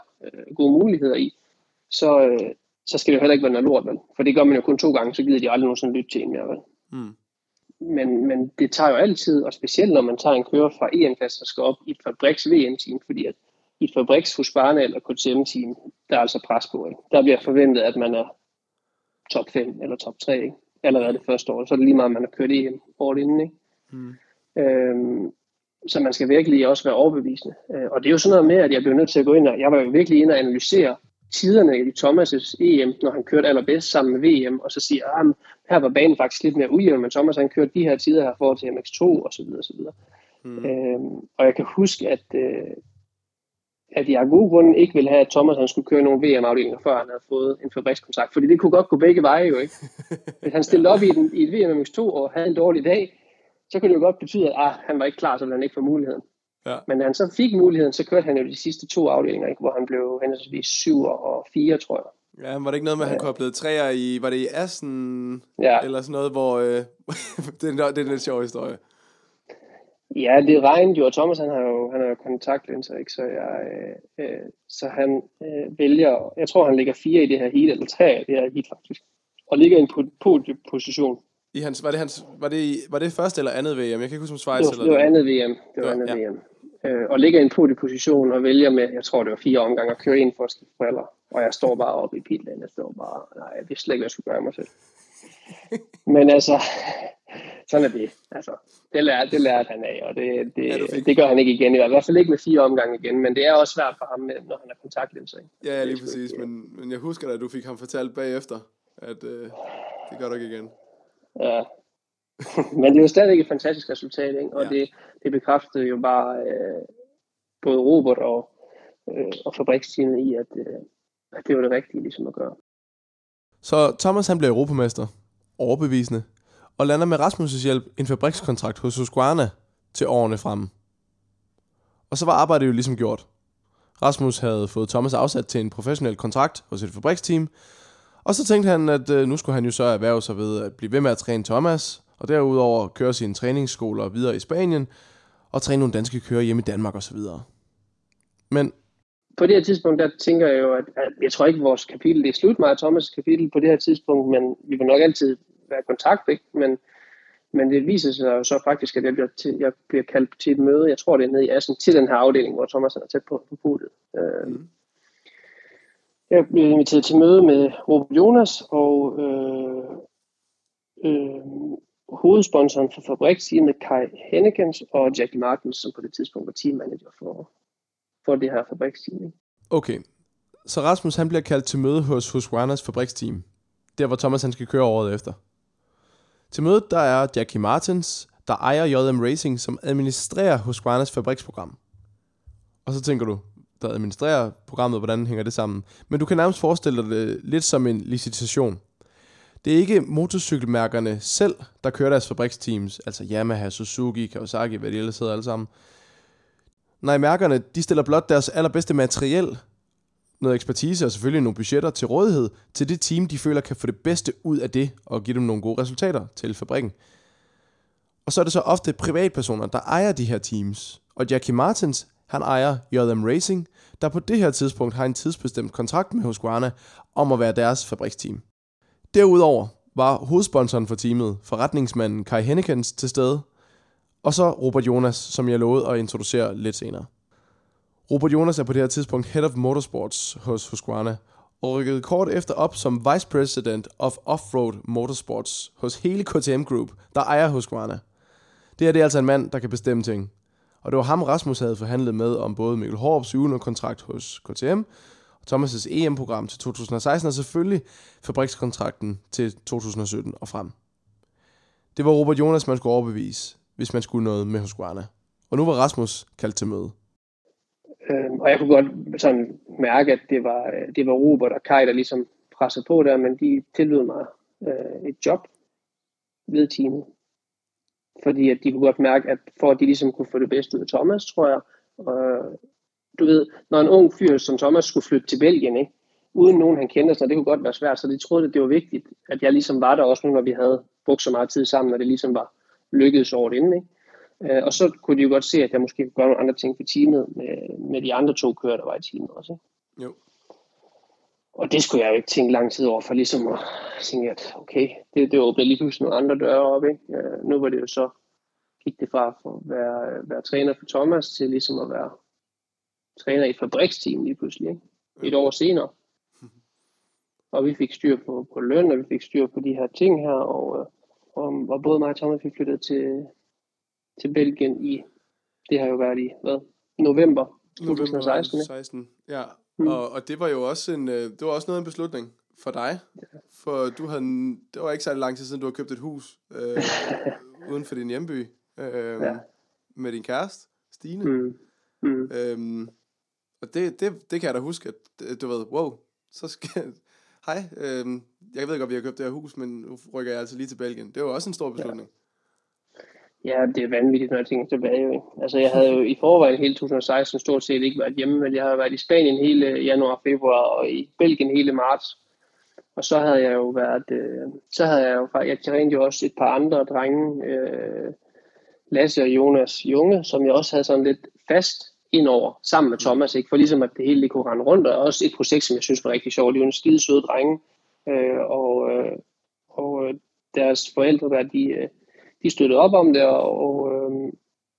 gode muligheder i, så skal det jo heller ikke være noget lort, vel? For det gør man jo kun 2 gange, så gider de aldrig nogensinde lytte til en mere, vel? Men det tager jo altid, og specielt når man tager en kører fra EM-klasse, der skal op i et fabriks VM-team, fordi at i et fabriks Husqvarna eller KTM-team, der er altså pres på, ikke? Der bliver forventet, at man er top 5 eller top 3, ikke? Allerede det første år, så er det lige meget, man har kørt EM året inden, ikke? Så man skal virkelig også være overbevisende. Og det er jo sådan noget med, at jeg blev nødt til at gå ind, og jeg var jo virkelig inde og analysere tiderne i Thomas' EM, når han kørte allerbedst sammen med VM, og så siger, at her var banen faktisk lidt mere ujævn, men Thomas han kørte de her tider her for til MX2 osv. osv. Og jeg kan huske, at jeg af gode grunde ikke ville have, at Thomas han skulle køre nogle VM-afdelinger, før han havde fået en fabrikskontrakt, fordi det kunne godt gå begge veje jo, ikke? Hvis han stillede op i et VM MX2 og havde en dårlig dag, så kunne det jo godt betyde, at han var ikke klar, så ville han ikke få muligheden. Ja. Men da han så fik muligheden, så kørte han jo de sidste to afdelinger, ikke? Hvor han blev henholdsvis 7 og 4, tror jeg. Ja, var det ikke noget med, at han kom blevet 3'er i, var det i Assen? Ja. Eller sådan noget, hvor, det er en lidt sjov historie. Ja, det regnede jo, og Thomas han har jo kontaktlinser, ikke? Så, så han vælger, jeg tror han ligger 4 i det her heat, eller 3 i det her heat faktisk, og ligger i en podieposition. Var det første eller andet VM? Jeg kan ikke huske, om Schweiz eller det var andet VM. Det var andet VM. Og ligger ind på det position og vælger med, jeg tror det var 4 omgange, at køre ind for at skifte briller. Og jeg står bare oppe i pitlen, nej, jeg vidste slet ikke, hvad jeg skulle gøre mig selv. Men altså, sådan er det. Altså, det lærte han af, og det gør han ikke igen. I hvert fald ikke med 4 omgange igen, men det er også svært for ham, når han er kontaktlinser. Ja, lige præcis. Men jeg husker da, at du fik ham fortalt bagefter, at det gør du ikke igen. Ja, men det er jo stadigvæk et fantastisk resultat, ikke? Og ja. det bekræftede jo bare både Robert og fabriksteamet i, at det var det rigtige ligesom at gøre. Så Thomas han blev europamester, overbevisende, og lander med Rasmus' hjælp en fabrikskontrakt hos Husqvarna til årene fremme. Og så var arbejdet jo ligesom gjort. Rasmus havde fået Thomas afsat til en professionel kontrakt hos et fabriksteam, og så tænkte han, at nu skulle han jo så erhverve sig ved at blive ved med at træne Thomas, og derudover køre sine træningsskoler videre i Spanien, og træne nogle danske kører hjemme i Danmark osv. Men på det her tidspunkt, der tænker jeg jo, at jeg tror ikke, vores kapitel det er slut, mig og Thomas' kapitel på det her tidspunkt, men vi vil nok altid være i kontakt, ikke? Men det viser sig jo så faktisk, at jeg bliver kaldt til et møde, jeg tror det er nede i Assen, til den her afdeling, hvor Thomas er tæt på podiet. Jeg blev inviteret til møde med Robert Jonas og hovedsponsoren for fabriksteamet Kai Henneken og Jacky Martens, som på det tidspunkt var teammanager for det her fabriksteam. Okay, så Rasmus han bliver kaldt til møde hos Husqvarnas fabriksteam, der hvor Thomas han skal køre året efter. Til mødet der er Jacky Martens, der ejer JM Racing, som administrerer Husqvarnas fabriksprogram. Og så tænker du, der administrerer programmet, hvordan hænger det sammen? Men du kan nærmest forestille dig det lidt som en licitation. Det er ikke motorcykelmærkerne selv, der kører deres fabriksteams, altså Yamaha, Suzuki, Kawasaki, hvad de ellers hedder alle sammen. Nej, mærkerne de stiller blot deres allerbedste materiel, noget ekspertise og selvfølgelig nogle budgetter til rådighed til det team, de føler kan få det bedste ud af det og give dem nogle gode resultater til fabrikken. Og så er det så ofte privatpersoner, der ejer de her teams, og Jacky Martens han ejer JM Racing, der på det her tidspunkt har en tidsbestemt kontrakt med Husqvarna om at være deres fabriksteam. Derudover var hovedsponsoren for teamet, forretningsmanden Kai Hennekens, til stede, og så Robert Jonas, som jeg lovede at introducere lidt senere. Robert Jonas er på det her tidspunkt Head of Motorsports hos Husqvarna, og rykkede kort efter op som Vice President of Offroad Motorsports hos hele KTM Group, der ejer Husqvarna. Det er altså en mand, der kan bestemme ting. Og det var ham, Rasmus havde forhandlet med om både Mikkel Haarups 7. kontrakt hos KTM, Thomas' EM-program til 2016 og selvfølgelig fabrikskontrakten til 2017 og frem. Det var Robert Jonas, man skulle overbevise, hvis man skulle noget med Husqvarna. Og nu var Rasmus kaldt til møde. Og jeg kunne godt sådan mærke, at det var Robert og Kai, der ligesom pressede på der, men de tillod mig et job ved teamet. Fordi at de kunne godt mærke, at for at de ligesom kunne få det bedste ud af Thomas, tror jeg. Du ved, når en ung fyr som Thomas skulle flytte til Belgien, ikke? Uden nogen han kendte, så det kunne godt være svært. Så de troede, at det var vigtigt, at jeg ligesom var der også nu, når vi havde brugt så meget tid sammen, og det ligesom var lykkedes året inden, ikke? Og så kunne de jo godt se, at jeg måske kunne gøre nogle andre ting for teamet med de andre 2 kører, der var i teamet også, ikke? Jo. Og det skulle jeg jo ikke tænke lang tid over, for ligesom at tænke, at okay, det åbnede lige pludselig nogle andre døre op, ikke? Nu var det jo så, gik det fra at være træner for Thomas til ligesom at være træner i et fabriksteam lige pludselig, ikke? Et år senere. Og vi fik styr på løn, og vi fik styr på de her ting her, og både mig og Thomas fik flyttet til Belgien i, det har jo været i november 2016, ikke? 16, ja. Og det var jo også noget af en beslutning for dig, for du havde, det var ikke så lang tid siden, du havde købt et hus uden for din hjemby med din kæreste, Stine. Og det kan jeg da huske, at du ved, wow, så skal hej, jeg ved godt, vi har købt det her hus, men nu rykker jeg altså lige til Belgien. Det var også en stor beslutning. Ja, det er vanvittigt, når jeg tænker tilbage. Jo. Altså, jeg havde jo i forvejen hele 2016 stort set ikke været hjemme, men jeg havde været i Spanien hele januar, februar og i Belgien hele marts. Og så havde jeg jo været, jeg trænede jo også et par andre drenge, Lasse og Jonas Junge, som jeg også havde sådan lidt fast indover, sammen med Thomas, ikke? For ligesom at det hele kunne rende rundt, og også et projekt, som jeg synes var rigtig sjovt. De var en skide søde drenge, og deres forældre der, de støttede op om det, og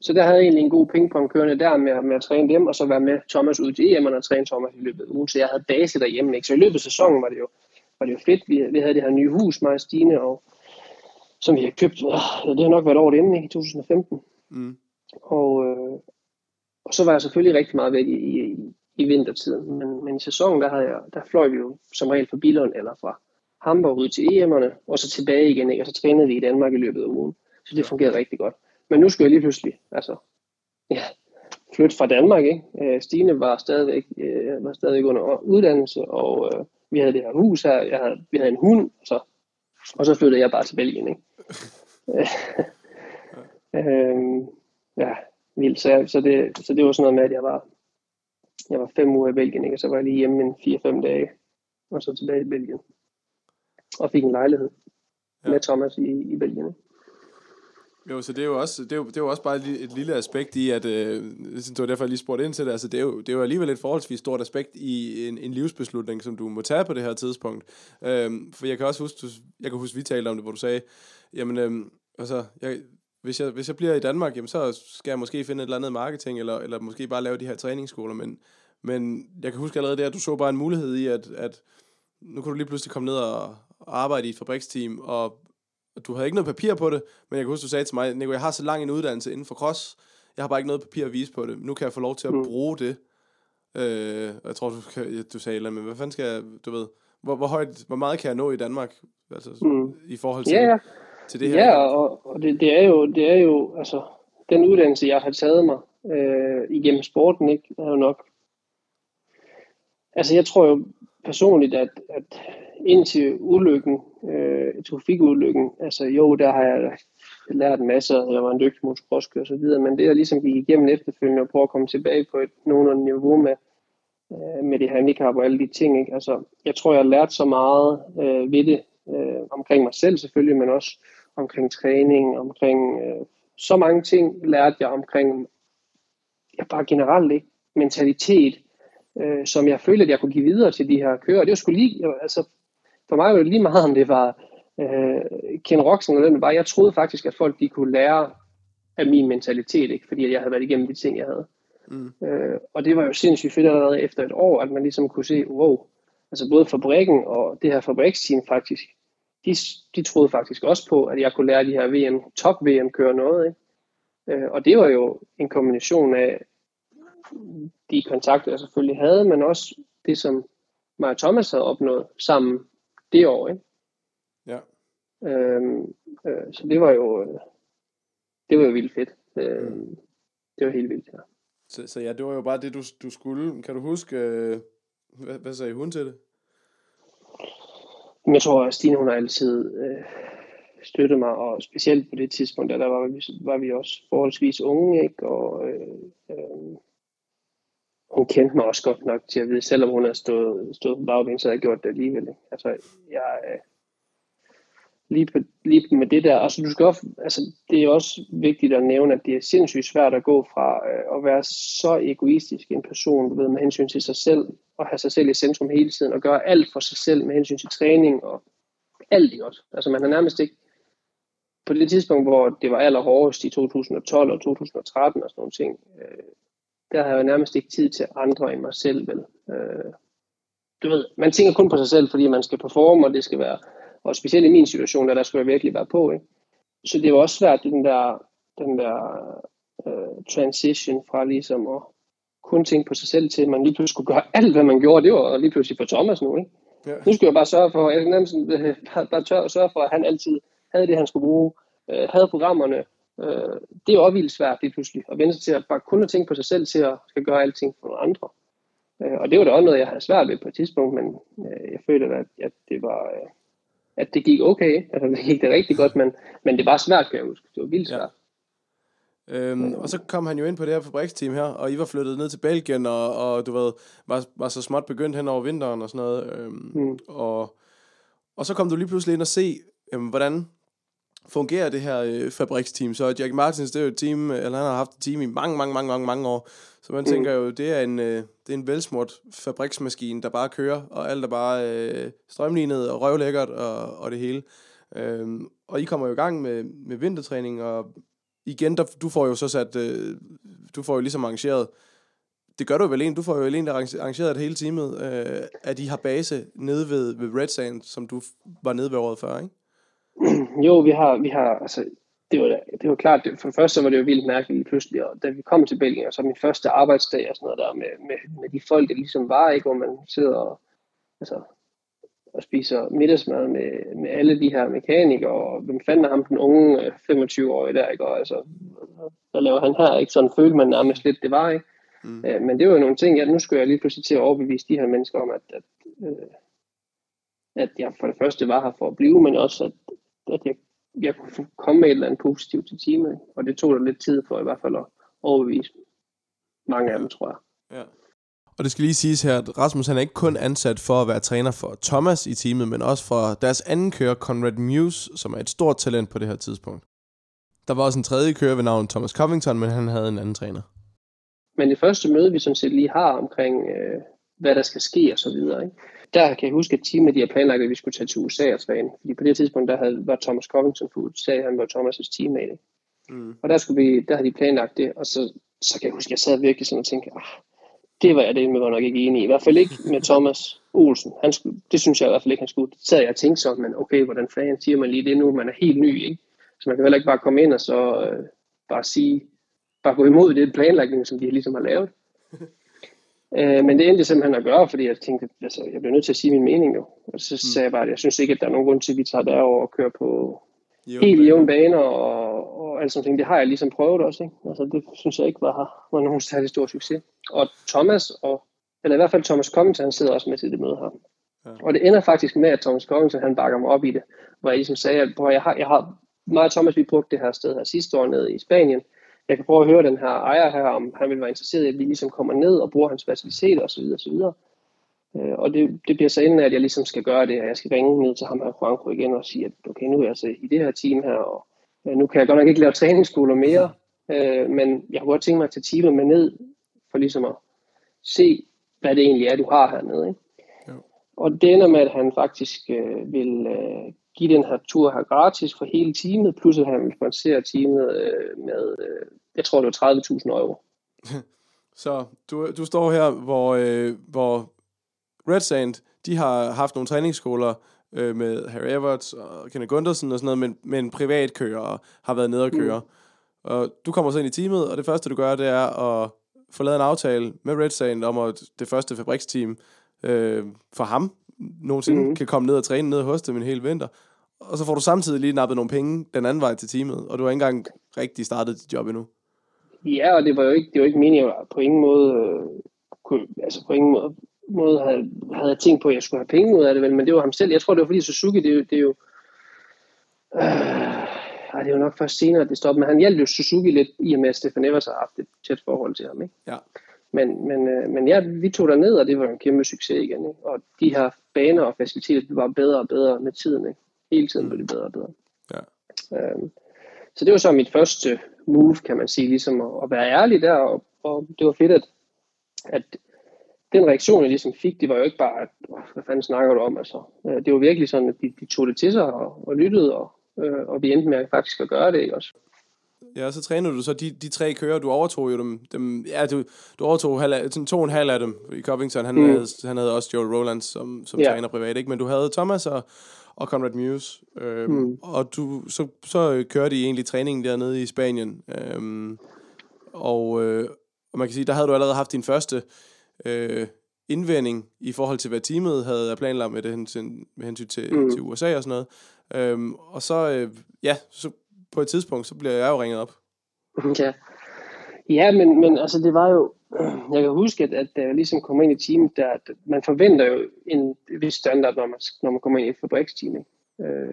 så der havde jeg egentlig en god pingpong kørende der med at træne dem, og så være med Thomas ud til EM'erne og træne Thomas i løbet af ugen, så jeg havde base derhjemme, ikke? Så i løbet af sæsonen var det jo fedt. Vi havde det her nye hus, mig og Stine, og som vi havde købt, det har nok været året inden, i 2015. Og så var jeg selvfølgelig rigtig meget væk i vintertiden, men i sæsonen, der fløj vi jo som regel fra Billund eller fra Hamburg ud til EM'erne, og så tilbage igen, ikke? Og så trænede vi i Danmark i løbet af ugen. Så det fungerede rigtig godt. Men nu skulle jeg lige pludselig flytte fra Danmark, ikke? Stine var stadigvæk under uddannelse, og vi havde det her hus her, vi havde en hund, og så flyttede jeg bare til Belgien, ikke? Vildt. Så det var sådan noget med, at jeg var 5 uger i Belgien, ikke? Og så var jeg lige hjemme en 4-5 dage, og så tilbage i Belgien. Og fik en lejlighed med Thomas i Belgien, ikke? Jo, så det er jo også, det er jo også bare et lille aspekt i, at det var derfor, jeg lige spurgte ind til det, altså det er jo alligevel et forholdsvis stort aspekt i en livsbeslutning, som du må tage på det her tidspunkt. For jeg kan også huske, vi talte om det, hvor du sagde, jamen, altså, hvis jeg bliver i Danmark, jamen, så skal jeg måske finde et eller andet marketing, eller måske bare lave de her træningsskoler, men jeg kan huske allerede der, at du så bare en mulighed i, at nu kan du lige pludselig komme ned og arbejde i et fabriksteam, og du havde ikke noget papir på det, men jeg kan huske, du sagde til mig, Nico, jeg har så lang en uddannelse inden for cross, jeg har bare ikke noget papir at vise på det, nu kan jeg få lov til at bruge det. Og jeg tror, du sagde et eller andet, men hvad fanden skal jeg, du ved, hvor meget kan jeg nå i Danmark, altså, i forhold til, til det her? Ja, og det er jo, altså, den uddannelse, jeg har taget mig igennem sporten, ikke, er jo nok, altså jeg tror jo personligt, at indtil ulykken, trafikulykken, altså jo, der har jeg lært en masse, jeg var en dygtig motocrosskører og så videre, men det jeg ligesom gik igennem efterfølgende og prøve at komme tilbage på et nogenlunde niveau med det handicap og alle de ting, ikke? Altså, jeg tror, jeg har lært så meget ved det, omkring mig selv selvfølgelig, men også omkring træning, omkring så mange ting lærte jeg omkring, bare generelt, ikke? Mentalitet, som jeg følte, at jeg kunne give videre til de her kører. Det var sgu lige, altså, for mig var det lige meget, om det var Ken Roxen eller den var. Jeg troede faktisk, at folk de kunne lære af min mentalitet, ikke? Fordi jeg havde været igennem de ting, jeg havde. Og det var jo sindssygt fedt allerede efter et år, at man ligesom kunne se, wow, altså både fabrikken og det her fabriksteam faktisk, de troede faktisk også på, at jeg kunne lære de her top VM-kører noget, ikke? Og det var jo en kombination af de kontakter, jeg selvfølgelig havde, men også det, som mig og Thomas havde opnået sammen det år, ikke? Ja. Så det var jo vildt fedt. Det var helt vildt, ja. Så ja, det var jo bare det, du skulle. Kan du huske, hvad sagde hun til det? Jeg tror, at Stine, hun har altid støttet mig, og specielt på det tidspunkt, der var vi også forholdsvis unge, ikke? Og hun kendte mig også godt nok til at vide, selvom hun havde stået på bagben, så havde jeg gjort det alligevel. Altså, jeg lige med det der. Altså, det er også vigtigt at nævne, at det er sindssygt svært at gå fra at være så egoistisk en person, du ved, med hensyn til sig selv, og have sig selv i centrum hele tiden, og gøre alt for sig selv med hensyn til træning, og alt det også. Altså, man har nærmest ikke, på det tidspunkt, hvor det var allerhårdest i 2012 og 2013 og sådan nogle ting, der har jeg nærmest ikke tid til andre end mig selv, vel. Du ved, man tænker kun på sig selv, fordi man skal performe, og det skal være, og specielt i min situation, der skulle jeg virkelig være på, ikke? Så det var også svært, den der transition fra ligesom at kun tænke på sig selv til, at man lige pludselig skulle gøre alt, hvad man gjorde. Det var lige pludselig for Thomas nu, ikke? Ja. Nu skulle jeg bare sørge for, jeg bare sørge for, at han altid havde det, han skulle bruge, havde programmerne. Det er også vildt svært lige pludselig, at vende sig til at bare kun at tænke på sig selv til at skal gøre alting for nogle andre. Og det var da også noget, jeg havde svært ved på et tidspunkt, men jeg følte, at det var... at det gik okay, altså det gik det rigtig godt, men det var svært, kan jeg huske. Det var vildt svært. Ja. Og så kom han jo ind på det her fabriksteam her, og I var flyttet ned til Belgien, og du ved, var så småt begyndt hen over vinteren og sådan noget. Og så kom du lige pludselig ind og se, hvordan fungerer det her fabriksteam. Så Jacky Martens, det er jo et team, eller han har haft et team i mange år, så man tænker jo, det er en velsmurt fabriksmaskine, der bare kører, og alt er bare strømlignet og røvlækkert og det hele. Og I kommer jo i gang med vintertræning, og igen, du får jo så sat, du får jo ligesom arrangeret, det gør du vel en, du får jo alene arrangeret det hele teamet, at I har base nede ved Red Sand, som du var nede ved året før, ikke? Jo, vi har altså, det var klart, for det første var det jo vildt mærkeligt pludselig, og da vi kom til Belgien, og så min første arbejdsdag og sådan noget der, med de folk, der ligesom var, ikke, hvor man sidder og spiser middagsmad med alle de her mekanikere, og hvem fanden er ham, den unge 25-årige der, ikke, og altså, hvad laver han her, ikke, sådan følte man nærmest lidt, det var, ikke, men det var jo nogle ting, nu skulle jeg lige pludselig til at overbevise de her mennesker om, at jeg for det første var her for at blive, men også at jeg kunne komme med et eller andet positivt til teamet, og det tog der lidt tid for i hvert fald at overbevise mange af dem, tror jeg. Ja. Og det skal lige siges her, at Rasmus han er ikke kun ansat for at være træner for Thomas i teamet, men også for deres anden kører, Conrad Mewse, som er et stort talent på det her tidspunkt. Der var også en tredje kører ved navn Thomas Covington, men han havde en anden træner. Men det første møde, vi sådan set lige har omkring, hvad der skal ske og så videre, ikke? Der kan jeg huske, at teamet de havde planlagt, at vi skulle tage til USA og træne. Fordi på det tidspunkt, var Thomas Covington for USA, han var Thomas' teammate. Og der havde de planlagt det, og så kan jeg huske, at jeg sad virkelig sådan og tænkte, det var jeg det med nok ikke enig i. I hvert fald ikke med Thomas Olsen. Han skulle, det synes jeg i hvert fald ikke, han skulle. Så sad jeg og tænkte sådan, men okay, hvordan fanden siger man lige det nu? Man er helt ny, ikke? Så man kan heller ikke bare komme ind og så bare gå imod det planlægning, som de ligesom har lavet. Men det endte simpelthen at gøre, fordi jeg tænkte, altså, jeg blev nødt til at sige min mening jo. Og så sagde jeg bare, at jeg synes ikke, at der er nogen grund til, at vi tager derover og kører på helt jævne baner og alt sådan ting. Det har jeg ligesom prøvet også, ikke? Altså, det synes jeg ikke var nogen særlig stor succes. Og Thomas, eller i hvert fald Thomas Covington, han sidder også med til det møde her. Ja. Og det ender faktisk med, at Thomas Covington, han bakker mig op i det. Hvor jeg ligesom sagde, at mig og Thomas, vi brugte det her sted her sidste år nede i Spanien. Jeg kan prøve at høre den her ejer her, om han vil være interesseret i, at vi ligesom kommer ned og bruger hans faciliteter osv. Og det bliver så inden, at jeg ligesom skal gøre det, at jeg skal ringe ned til ham her, Franco, igen og sige, at okay, nu er jeg altså i det her team her, og nu kan jeg godt nok ikke lave træningsskoler mere, men jeg kunne godt tænke mig at tage teamet med ned, for ligesom at se, hvad det egentlig er, du har hernede. Ikke? Ja. Og det ender med, at han faktisk vil... give den her tur her gratis for hele teamet, plus at han sponsorerer teamet med, jeg tror det var 30.000 euro. Så du står her, hvor Red Sand, de har haft nogle træningsskoler med Harry Everts og Kenneth Gundersen og sådan noget, men en privatkører og har været nede og køre. Og du kommer så ind i teamet, og det første du gør, det er at få lavet en aftale med Red Sand om, at det første fabriksteam for ham, nogensinde kan komme ned og træne ned hos dem en hel vinter. Og så får du samtidig lige nappet nogle penge den anden vej til teamet, og du har ikke engang rigtig startet dit job endnu. Ja, og det var jo ikke meningen, på ingen måde, havde jeg tænkt på, at jeg skulle have penge ud af det, vel, men det var ham selv. Jeg tror, det var fordi Suzuki, det er jo nok først senere, at det stopper, men han hjalp jo Suzuki lidt, i og med at Stefan Everts har haft et tæt forhold til ham, ikke? Ja. Men ja, vi tog derned, og det var en kæmpe succes igen, ikke? Og de her baner og faciliteter var bedre og bedre med tiden, ikke? Hele tiden blev det bedre og bedre. Ja. Så det var så mit første move, kan man sige, ligesom at være ærlig der, og det var fedt, at den reaktion, jeg ligesom fik, det var jo ikke bare, at hvad fanden snakker du om, altså. Det var virkelig sådan, at de tog det til sig og lyttede, og vi endte med at faktisk at gøre det, ikke også? Ja, så trænede du så de tre kører, du overtog jo dem ja, du overtog sådan 2,5 af dem i Covington, han havde også Joe Roland som træner privat, ikke? Men du havde Thomas og Conrad Mewse, og du så kørte I egentlig træningen dernede i Spanien, Og man kan sige, der havde du allerede haft din første indvending i forhold til, hvad teamet havde planlagt med, hensyn til, til USA og sådan noget. Og så, så på et tidspunkt, så bliver jeg jo ringet op. Ja, men altså det var jo, jeg kan huske, at da jeg ligesom kom ind i teamet, man forventer jo en vis standard, når man kommer ind i et fabriksteam.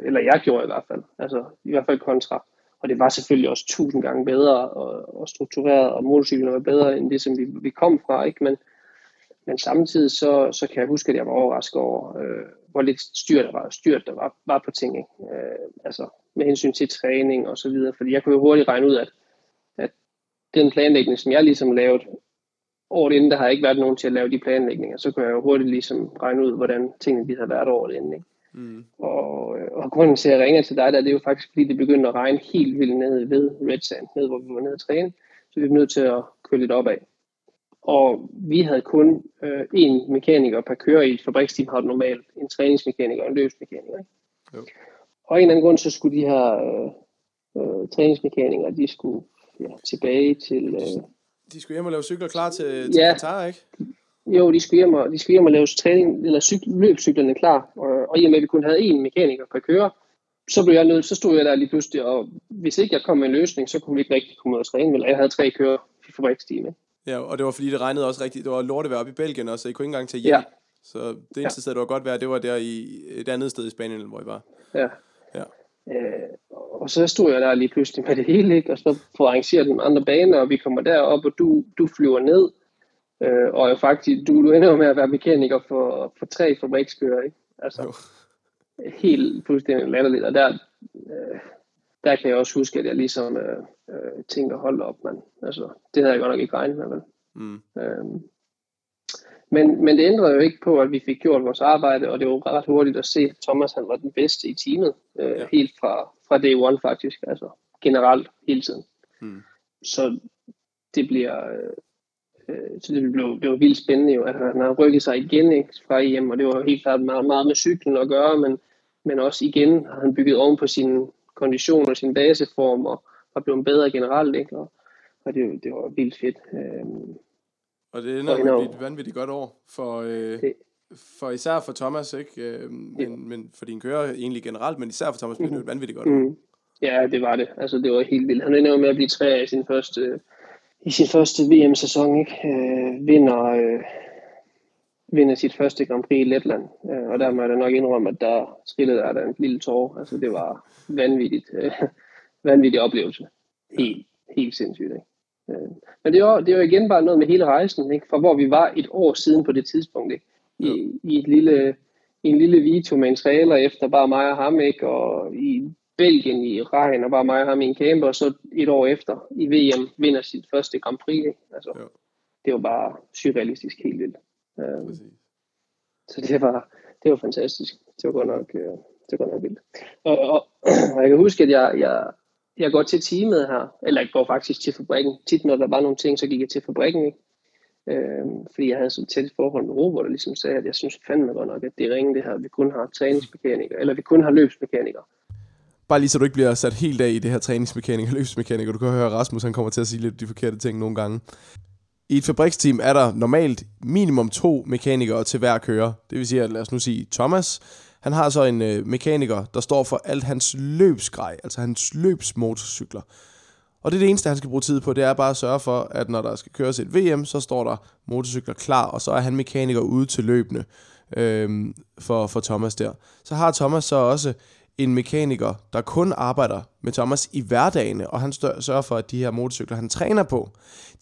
Eller jeg gjorde i hvert fald, altså i hvert fald kontra. Og det var selvfølgelig også 1000 gange bedre og struktureret, og motorcyklen var bedre end det, som vi kom fra, ikke? Men samtidig så kan jeg huske, at jeg var overrasket over, hvor lidt styr der var på ting, ikke? Altså med hensyn til træning og så videre, fordi jeg kunne jo hurtigt regne ud, at den planlægning, som jeg ligesom lavede, året inden, der har ikke været nogen til at lave de planlægninger, så kunne jeg jo hurtigt ligesom regne ud, hvordan tingene de havde været året inden, ikke? Mm. Og grunden til, at jeg ringer til dig, det er jo faktisk, fordi det begyndte at regne helt vildt ned ved Red Sand, ned hvor vi var nede at træne, så vi var nødt til at køre lidt opad. Og vi havde kun én mekaniker per kører i et fabriksteam, har det normalt en træningsmekaniker og en løbsmekaniker. Jo. Og af en eller anden grund, så skulle de her træningsmekanikere, de skulle tilbage til... de skulle hjem og lave cykler klar til Qatar, ikke? Jo, de skulle hjem og, lave træning, eller løbscyklerne klar, og i og med, at vi kun havde én mekaniker per kører, så stod jeg der lige pludselig, og hvis ikke jeg kom med en løsning, så kunne vi ikke rigtig komme ud og træne, eller jeg havde 3 kører i fabriksteamet. Ja, og det var fordi, det regnede også rigtigt. Det var lortevejr oppe i Belgien også, så I kunne ikke engang tage hjem. Ja. Så det eneste sted, det var godt vejr, det var der i et andet sted i Spanien, hvor I var. Ja. Og så stod jeg der lige pludselig med det hele, ikke? Og så får arrangeret nogle andre baner, og vi kommer derop, og du flyver ned. Og jo faktisk, du ender jo med at være mekaniker for 3 fabrikskører, ikke? Altså, helt fuldstændig latterligt. Og der kan jeg også huske, at jeg ligesom tænker, hold op, mand. Altså, det havde jeg godt nok ikke regnet med, vel? Mm. Men det ændrede jo ikke på, at vi fik gjort vores arbejde, og det var ret hurtigt at se, at Thomas han var den bedste i teamet, helt fra day one faktisk, altså generelt hele tiden. Mm. Det var vildt spændende jo, at han har rykket sig igen, ikke, fra hjem, og det var helt klart meget, meget med cyklen at gøre, men også igen har han bygget oven på sin kondition og sin baseform, og var blevet bedre generelt, ikke, og det var vildt fedt. Og det ender jo et vanvittigt godt år for især for Thomas, ikke, men for dine kører egentlig generelt, men især for Thomas blev det et vanvittigt godt år. Mm-hmm. Ja, det var det. Altså det var helt vildt. Han ender jo med at blive 3 i sin første VM-sæson, ikke? Vinder sit første Grand Prix i Letland, og der må jeg da nok indrømme, at der trillede der en lille tårer. Altså det var vanvittig oplevelse. Helt sindssygt, ikke? Men det var igen bare noget med hele rejsen, ikke? Fra hvor vi var et år siden på det tidspunkt, ikke? I en lille video med en trailer efter bare mig og ham, ikke? Og i Belgien i regn, og bare mig og ham i en camper, og så et år efter i VM vinder sit første Grand Prix, ikke? Altså, det var bare surrealistisk helt vildt. Så det var fantastisk. Det var godt nok vildt. Og jeg kan huske, at jeg går til teamet her, eller jeg går faktisk til fabrikken. Tit når der var nogle ting, så gik jeg til fabrikken, ikke? Fordi jeg havde så tæt forhold med Robert, der ligesom sagde, at jeg synes fandme godt nok, at det ringe det her, vi kun har træningsmekanikere, eller vi kun har løbsmekanikere. Bare lige så du ikke bliver sat helt af i det her træningsmekanik og løbsmekanik, og du kan høre, Rasmus han kommer til at sige lidt de forkerte ting nogle gange. I et fabriksteam er der normalt minimum 2 mekanikere til hver kører. Det vil sige, at lad os nu sige Thomas, han har så en mekaniker, der står for alt hans løbsgrej, altså hans løbsmotorcykler. Og det er det eneste, han skal bruge tid på, det er bare at sørge for, at når der skal køres et VM, så står der motorcykler klar, og så er han mekaniker ude til løbende for Thomas der. Så har Thomas så også en mekaniker, der kun arbejder med Thomas i hverdagene, og han sørger for, at de her motorcykler, han træner på,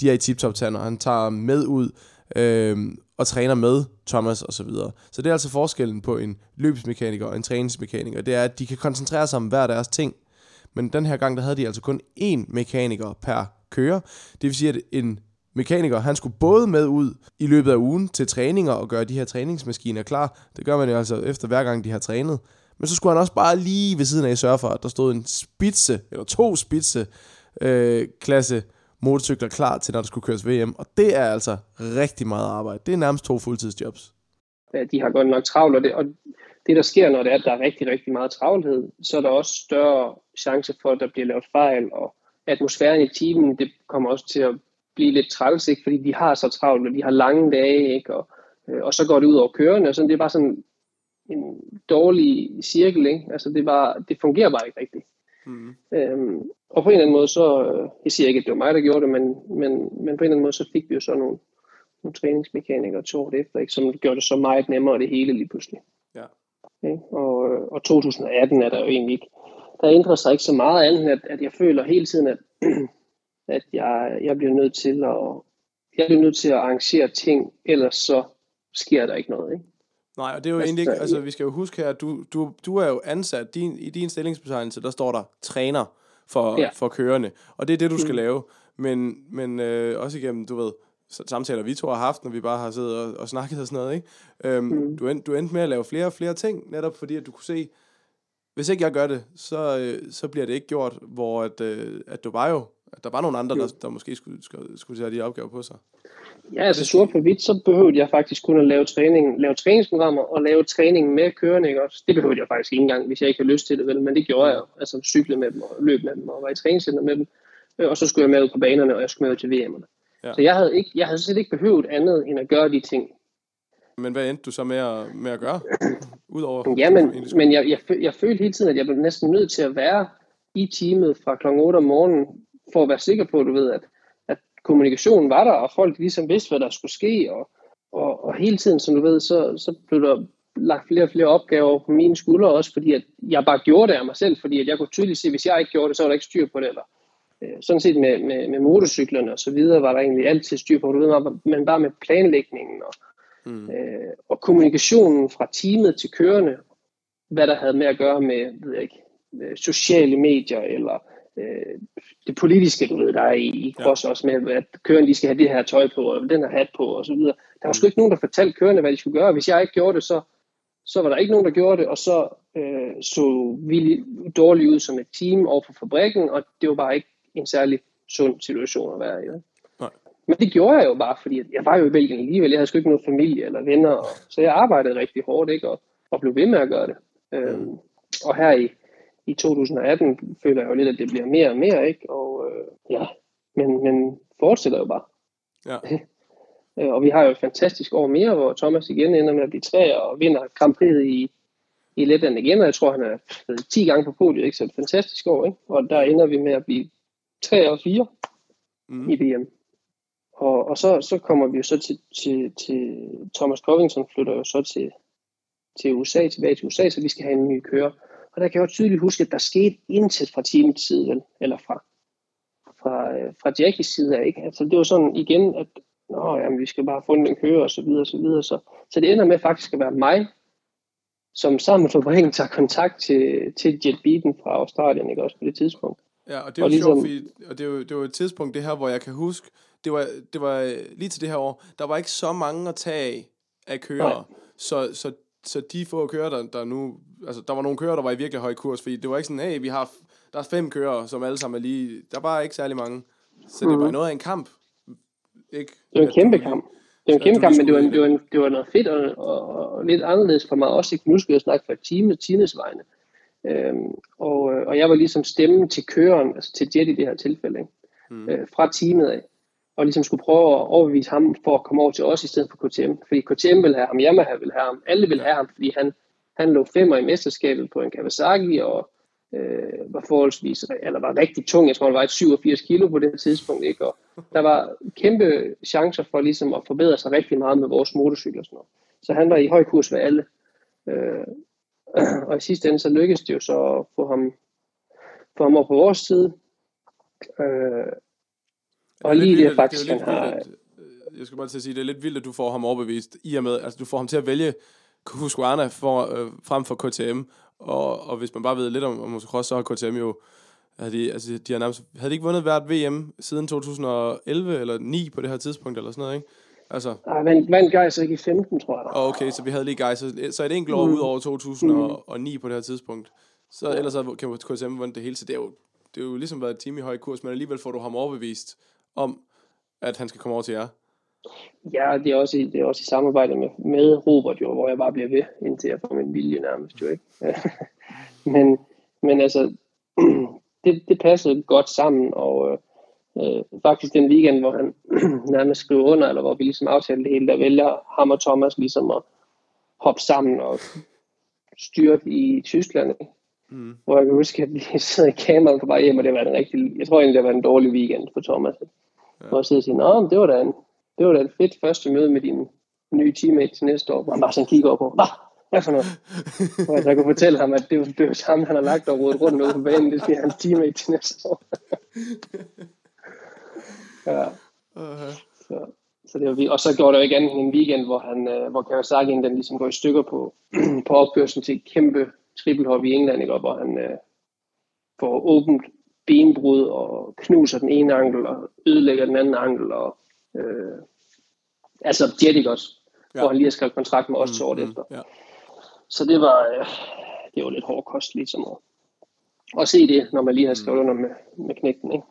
de er i tip-top-tander, han tager med ud og træner med Thomas osv. Så det er altså forskellen på en løbsmekaniker og en træningsmekaniker, det er, at de kan koncentrere sig om hver deres ting, men den her gang, der havde de altså kun én mekaniker per kører, det vil sige, at en mekaniker, han skulle både med ud i løbet af ugen til træninger og gøre de her træningsmaskiner klar, det gør man jo altså efter hver gang, de har trænet. Men så skulle han også bare lige ved siden af sørge for, at der stod en spidse, eller 2 spidse klasse motorcykler klar til, når der skulle køres VM. Og det er altså rigtig meget arbejde. Det er nærmest 2 fuldtidsjobs. Ja, de har godt nok travlt, og det der sker, når det er, at der er rigtig, rigtig meget travlhed, så er der også større chance for, at der bliver lavet fejl, og atmosfæren i teamen, det kommer også til at blive lidt træls, ikke? Fordi de har så travlt, og de har lange dage, ikke? Og så går det ud over kørende, og sådan, det er bare sådan en dårlig cirkel, ikke? Altså, det fungerer bare ikke rigtigt. Mm. Og på en eller anden måde, så, jeg siger ikke, at det var mig, der gjorde det, men på en eller anden måde, så fik vi jo så nogle træningsmekanikere 2 år efter, ikke? Som gjorde det så meget nemmere, det hele lige pludselig. Ja. Okay? Og 2018 er der jo egentlig ikke, der ændrer sig ikke så meget andet, at jeg føler hele tiden, at jeg bliver nødt til at arrangere ting, ellers så sker der ikke noget, ikke? Nej, og det er jo egentlig ikke, altså vi skal jo huske her, du er jo ansat, i din stillingsbetegnelse, der står der træner for kørende, og det er det, du skal lave, men også igennem, du ved, samtaler vi to har haft, når vi bare har siddet og snakket og sådan noget, ikke? Du endte med at lave flere og flere ting, netop fordi, at du kunne se, hvis ikke jeg gør det, så bliver det ikke gjort, hvor at du var jo, at der var nogle andre, der måske skulle tage de opgaver på sig. Ja, altså sort på hvidt, så behøvede jeg faktisk kun at lave træningsprogrammer og lave træning med kørende, ikke også? Det behøvede jeg faktisk ikke engang, hvis jeg ikke havde lyst til det, vel? Men det gjorde jeg jo. Altså cykle med dem og løb med dem og var i træningscenter med dem. Og så skulle jeg med ud på banerne, og jeg skulle med ud til VM'erne. Ja. Så jeg havde slet ikke behøvet andet end at gøre de ting. Men hvad endte du så med at gøre? Udover ja, men jeg følte hele tiden, at jeg blev næsten nødt til at være i teamet fra kl. 8 om morgenen, for at være sikker på, du ved, at kommunikationen var der, og folk ligesom vidste, hvad der skulle ske, og hele tiden, som du ved, så blev der lagt flere og flere opgaver på mine skuldre, også fordi, at jeg bare gjorde det af mig selv, fordi at jeg kunne tydeligt se, at hvis jeg ikke gjorde det, så var der ikke styr på det, eller sådan set med motorcyklerne og så videre, var der egentlig altid styr på, du ved, men bare med planlægningen og kommunikationen fra teamet til kørende, hvad der havde med at gøre med, ved jeg ikke, sociale medier, eller det politiske, du ved, der er i cross også med, at kørende lige skal have det her tøj på, og den her hat på, og så videre. Der var sgu ikke nogen, der fortalte kørende, hvad de skulle gøre. Hvis jeg ikke gjorde det, så var der ikke nogen, der gjorde det, og så vi dårligt ud som et team over for fabrikken, og det var bare ikke en særlig sund situation at være i. Nej. Men det gjorde jeg jo bare, fordi jeg var jo i Belgien alligevel. Jeg havde sgu ikke nogen familie eller venner, så jeg arbejdede rigtig hårdt, ikke, og blev ved med at gøre det. Og her i 2018 føler jeg jo lidt, at det bliver mere og mere, ikke? Men fortsætter jo bare. Ja. Og vi har jo et fantastisk år mere, hvor Thomas igen ender med at blive 3 og vinder Grand Prix'et i Letland igen, og jeg tror, han er 10 gange på podiet, ikke? Så et fantastisk år, ikke? Og der ender vi med at blive 3 og 4 i VM. Og så kommer vi jo så til Thomas Covington, flytter jo så tilbage til USA, så vi skal have en ny kører. Og der kan jeg jo tydeligt huske, at der skete intet fra teamets side, eller fra Jackys side af, ikke? Altså det var sådan igen, at jamen, vi skal bare have fundet en kører, og så videre, og så videre. Så det ender med faktisk at være mig, som sammen med fabrikken tager kontakt til Jed Beaton fra Australien, ikke også på det tidspunkt. Ja, og det var ligesom, sjovt, og det var et tidspunkt, det her, hvor jeg kan huske, det var lige til det her år, der var ikke så mange at tage af kører, så de få kører, der nu, altså der var nogle kører, der var i virkelig høj kurs, fordi det var ikke sådan, hey, der er 5 kører, som alle sammen er lige, der var ikke særlig mange, så det var noget af en kamp, ikke? Det var en kæmpe kamp, men det var noget fedt, og lidt anderledes for mig også, ikke? Nu skal jeg snakke for teamets vegne, og jeg var ligesom stemmen til køreren, altså til Jed i det her tilfælde, ikke? Fra teamet af, og ligesom skulle prøve at overbevise ham for at komme over til os i stedet for KTM, fordi KTM ville have ham, Yamaha ville have ham, alle ville have ham, fordi han lå 5'er i mesterskabet på en Kawasaki, og var forholdsvis, eller var rigtig tung, jeg tror han var 87 kilo på det tidspunkt, ikke? Og der var kæmpe chancer for ligesom at forbedre sig rigtig meget med vores motorcykler og sådan noget. Så han var i høj kurs med alle, og i sidste ende så lykkedes det jo så at få ham over på vores side, og lige det er faktisk, det er lidt vildt, jeg skal bare til at sige, det er lidt vildt, at du får ham overbevist, i og med, altså du får ham til at vælge Husqvarna frem for KTM, og hvis man bare ved lidt om motocross, så har KTM jo, havde de ikke vundet hvert VM siden 2011 eller 9 på det her tidspunkt, eller sådan noget, ikke? Altså. Nej, vandt Geiser ikke i 15, tror jeg. Okay, så vi havde lige Geiser, så et enkelt år ud over 2009 på det her tidspunkt, så ellers havde KTM vundet det hele, så det er jo ligesom været et team i høj kurs, men alligevel får du ham overbevist om, at han skal komme over til jer. Ja, det er også i samarbejde med Robert, jo, hvor jeg bare bliver ved, indtil jeg får min vilje nærmest, jo, ikke? men altså, det passede godt sammen, og Faktisk den weekend, hvor han nærmest skrev under, eller hvor vi ligesom aftalte det hele, der vælger ham og Thomas ligesom at hoppe sammen og styrte i Tyskland. Mm. Hvor jeg kan huske, at vi sidder i kameraet på vej hjem, og det var en rigtig, jeg tror egentlig, det var en dårlig weekend for Thomas. Ja. Hvor jeg sidder og siger, nå, det var da en fedt første møde med din nye teammate til næste år, hvor han bare sådan kigger over på, hvad for noget? Hvor jeg så kunne fortælle ham, at det var sammen, han har lagt og rodet rundt ude på banen, det bliver hans teammate til næste år. Ja. Uh-huh. Så det var, og så gjorde der ikke andet en weekend, hvor Kawasaki den ligesom går i stykker på opkørslen til et kæmpe trippelhop i England, ikke? Og hvor han får åbent benbrud og knuser den ene ankel og ødelægger den anden ankel og altså Jettik også, ja. Hvor han lige har skrevet kontrakt med os 2 år efter. Ja. Så det var lidt hård kost ligesom at se det, når man lige har skrevet under med knægten, ikke?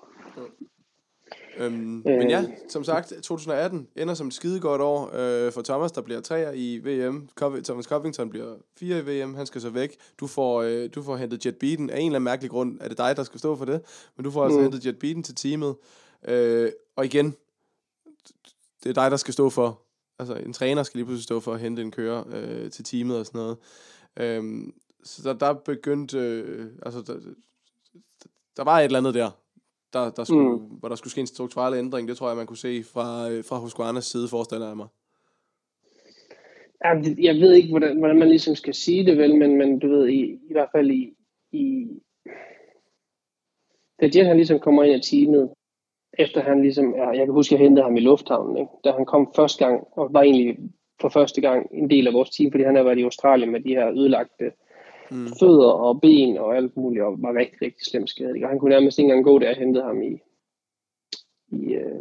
Men ja, som sagt, 2018 ender som et skidegodt år for Thomas, der bliver 3'er i VM. Thomas Covington bliver 4 i VM, han skal så væk. Du får hentet Jed Beaton. Af en eller anden mærkelig grund er det dig, der skal stå for det, men du får altså hentet Jed Beaton til teamet. Og igen, det er dig, der skal stå for. Altså en træner skal lige pludselig stå for at hente en kører til teamet og sådan noget. Så der begyndte der var et eller andet der skulle, hvor der skulle ske en strukturel ændring, det tror jeg, man kunne se fra Husqvarnas side, forestiller jeg mig. Jeg ved ikke, hvordan man ligesom skal sige det, vel, men du ved, i hvert fald da Jed, han ligesom kommer ind i teamet, efter han ligesom, jeg kan huske, jeg hentede ham i lufthavnen, ikke? Da han kom første gang, og var egentlig for første gang en del af vores team, fordi han havde været i Australien med de her ødelagte fødder og ben og alt muligt, og var rigtig, rigtig slemt skadet. Og han kunne nærmest ikke engang gå, da jeg hentede ham i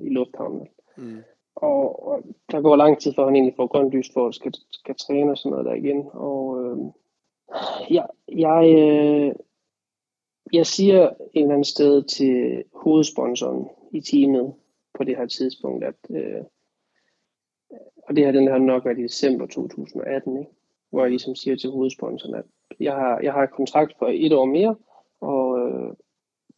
lufthavnen. Mm. Og der går lang tid, før han egentlig får grønt lys for, at skal træne og sådan noget der igen. Og jeg siger et eller andet sted til hovedsponsoren i teamet på det her tidspunkt, at og det her, den har nok været i december 2018, ikke? Hvor jeg ligesom siger til hovedsponsoren, at jeg har et kontrakt for 1 år mere, og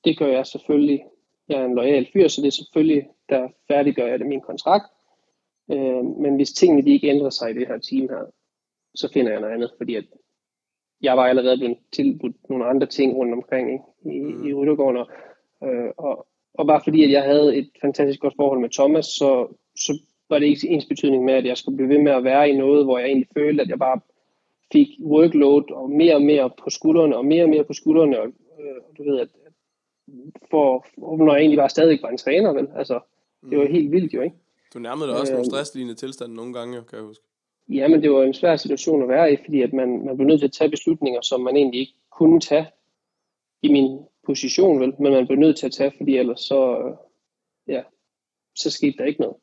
det gør jeg selvfølgelig. Jeg er en loyal fyr, så det er selvfølgelig, der færdiggør jeg det min kontrakt. Men hvis tingene de ikke ændrer sig i det her team her, så finder jeg noget andet, fordi at jeg var allerede blevet tilbudt nogle andre ting rundt omkring, ikke? I Ryttergården. Og bare fordi, at jeg havde et fantastisk godt forhold med Thomas, så var det ikke ens betydning med, at jeg skulle blive ved med at være i noget, hvor jeg egentlig følte, at jeg bare fik workload og mere og mere på skuldrene, og du ved, at når jeg egentlig bare stadig var en træner, vel? Altså, det var helt vildt jo, ikke? Du nærmede dig også nogle stresslignende tilstande nogle gange, kan jeg huske. Ja, men det var en svær situation at være i, fordi at man blev nødt til at tage beslutninger, som man egentlig ikke kunne tage i min position, vel? Men man blev nødt til at tage, fordi ellers så skete der ikke noget.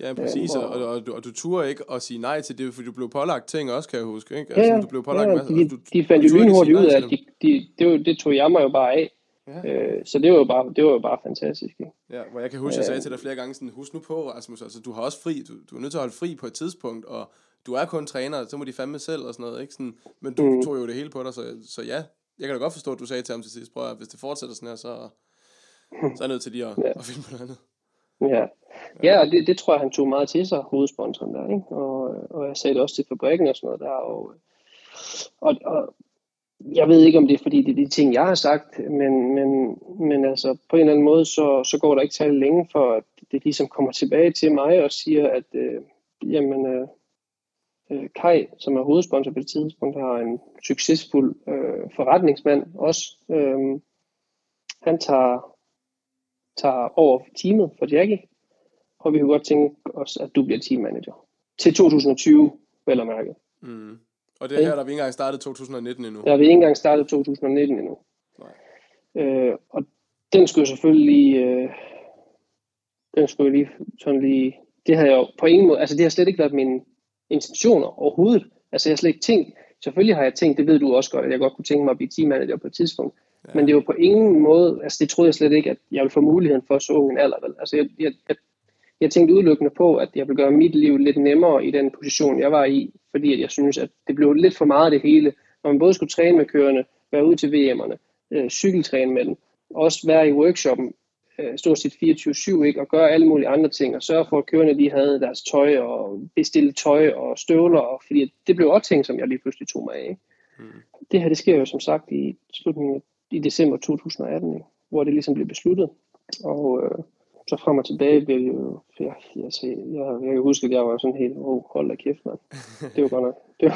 Ja, præcis, og du turde ikke at sige nej til det, fordi du blev pålagt ting også, kan jeg huske, ikke? Altså, du blev pålagt de fandt jo lynhurtigt ud af, at det tog jeg mig jo bare af, ja. Så det var jo bare fantastisk, ikke? Ja, hvor jeg kan huske, jeg sagde til dig flere gange sådan, husk nu på, Rasmus, altså du har også fri, du er nødt til at holde fri på et tidspunkt, og du er kun træner, så må de fandme selv og sådan noget, ikke? Sådan, men du tog jo det hele på dig, så ja, jeg kan da godt forstå, at du sagde til ham til sidst, prøv at hvis det fortsætter sådan her, så er jeg nødt til lige at finde på noget andet. Ja. Ja, og det tror jeg, han tog meget til sig, hovedsponsoren der, ikke? Og jeg sagde det også til fabrikken og sådan noget der, og jeg ved ikke, om det er, fordi det er de ting, jeg har sagt, men altså, på en eller anden måde, så går der ikke særlig længe, for at det ligesom kommer tilbage til mig og siger, at Kai, som er hovedsponsor på det tidspunkt, har en succesfuld forretningsmand også. Han tager over for teamet for Jacky, og vi kunne godt tænke os, at du bliver teammanager. Til 2020, vel og mærket. Mm. Og det er her, der vi ikke engang startet 2019 endnu. Der vi ikke engang startet 2019 endnu. Nej. Og den skulle jeg selvfølgelig det havde jeg jo på ingen måde, altså det har slet ikke været mine intentioner overhovedet. Altså jeg har slet ikke tænkt, selvfølgelig har jeg tænkt, det ved du også godt, at jeg godt kunne tænke mig at blive teammanager på et tidspunkt. Ja. Men det var på ingen måde, altså det troede jeg slet ikke, at jeg ville få muligheden for så ung en alder. Vel? Altså jeg tænkte udelukkende på, at jeg ville gøre mit liv lidt nemmere i den position, jeg var i, fordi jeg synes, at det blev lidt for meget det hele. Når man både skulle træne med kørerne, være ude til VM'erne, cykeltræne med dem, også være i workshoppen, stort set 24/7, ikke, og gøre alle mulige andre ting, og sørge for, at kørerne lige havde deres tøj, og bestille tøj og støvler, og, fordi det blev også ting, som jeg lige pludselig tog mig af. Ikke? Mm. Det her, det sker jo som sagt i slutningen i december 2018, ikke? Hvor det ligesom blev besluttet, og så frem og tilbage blev det jo, jeg kan huske, at jeg var sådan helt, hold da kæft, man. Det var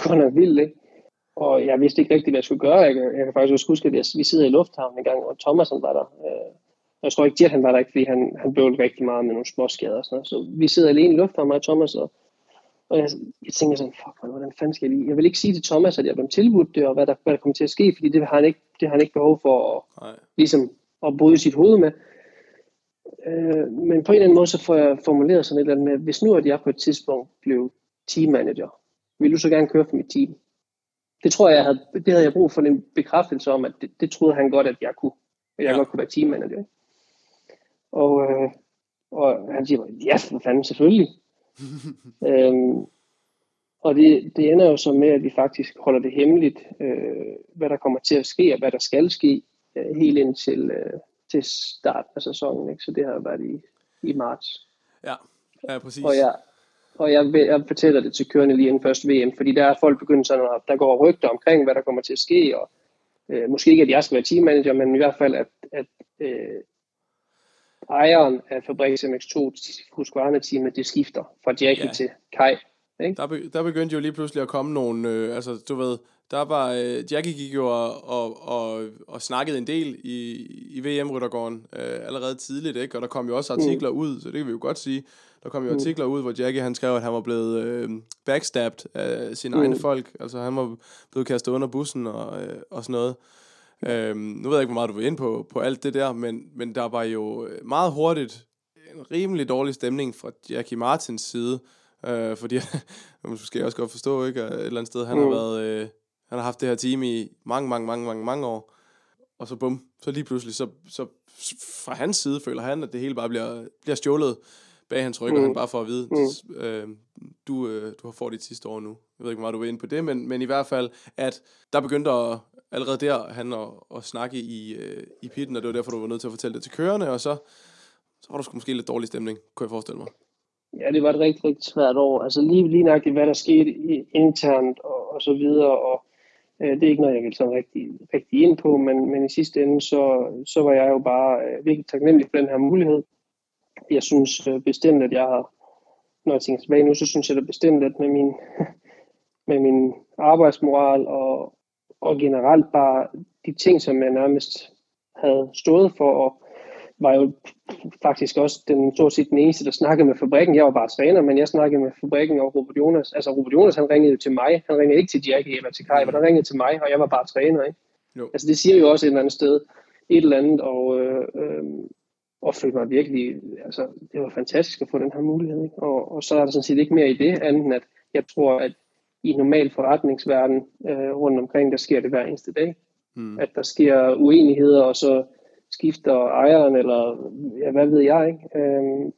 godt nok vildt, ikke? Og jeg vidste ikke rigtigt, hvad jeg skulle gøre. Jeg kan faktisk også huske, at vi sidder i lufthavnen en gang, og Thomas var der. Jeg tror ikke, at han var der, ikke, fordi han blev rigtig meget med nogle småskader og sådan noget. Så vi sidder alene i lufthavnen, mig og Thomas, og jeg tænker sådan, hvordan fanden skal jeg lige? Jeg vil ikke sige til Thomas, at jeg blev tilbudt det, og hvad der kommer til at ske, fordi det har han ikke, behov for at, ligesom, at bryde sit hoved med. Men på en eller anden måde, så får jeg formuleret sådan et eller andet med, hvis nu at jeg på et tidspunkt blev teammanager, ville du så gerne køre for mit team? Det tror jeg, jeg havde brug for en bekræftelse om, at det troede han godt, at jeg kunne. At jeg godt kunne være teammanager. Og han siger, ja, for fanden, selvfølgelig. Og det ender jo så med, at vi faktisk holder det hemmeligt, hvad der kommer til at ske, og hvad der skal ske, helt indtil til starten af sæsonen. Ikke? Så det har været i marts. Ja, præcis. Og jeg fortæller det til kørende lige inden første VM, fordi der er folk begyndt sådan, at der går rygter omkring, hvad der kommer til at ske, og måske ikke, at jeg skal være teammanager, men i hvert fald, at ejeren af Fabriks MX2 Husqvarna-teamet, det skifter fra Jacky til Kai. Ikke? Der begyndte jo lige pludselig at komme nogle, altså du ved, der var, Jacky gik jo og snakkede en del i VM-ryttergården allerede tidligt, ikke? Og der kom jo også artikler ud, så det kan vi jo godt sige. Der kom jo artikler ud, hvor Jacky han skrev, at han var blevet backstabbed af sine egne folk. Altså han var blevet kastet under bussen og sådan noget. Nu ved jeg ikke, hvor meget du var inde på alt det der, men der var jo meget hurtigt en rimelig dårlig stemning fra Jacky Martens side, fordi man måske også godt forstå, ikke? At et eller andet sted, han har været... Han har haft det her team i mange år. Og så bum, så lige pludselig, så fra hans side føler han, at det hele bare bliver stjålet bag hans ryg, og han bare får at vide, du får dit sidste år nu. Jeg ved ikke, hvor meget du var inde på det, men i hvert fald, at der begyndte allerede der han at snakke i pitten, og det var derfor, du var nødt til at fortælle det til kørerne, og så var der sgu måske lidt dårlig stemning, kunne jeg forestille mig. Ja, det var et rigtig, rigtig svært år. Altså lige nøjagtigt, hvad der skete internt og så videre, og det er ikke noget, jeg kan sådan rigtig, rigtig ind på, men i sidste ende, så var jeg jo bare virkelig taknemmelig for den her mulighed. Jeg synes bestemt, at jeg har, når jeg tænker tilbage nu, så synes jeg da bestemt, at med min arbejdsmoral og generelt bare de ting, som jeg nærmest havde stået for, og var jo faktisk også stort set den eneste, der snakkede med fabrikken. Jeg var bare træner, men jeg snakkede med fabrikken og Robert Jonas. Altså Robert Jonas, han ringede til mig. Han ringede ikke til Jacky eller til Kai, men han ringede til mig, og jeg var bare træner, ikke? Jo. Altså det siger jo også et eller andet sted, et eller andet, og følte mig virkelig, altså det var fantastisk at få den her mulighed, ikke? Og så er der sådan set ikke mere i det, andet end at jeg tror, at i normal forretningsverden rundt omkring, der sker det hver eneste dag. Mm. At der sker uenigheder, og så skifter ejeren, eller ja, hvad ved jeg, ikke?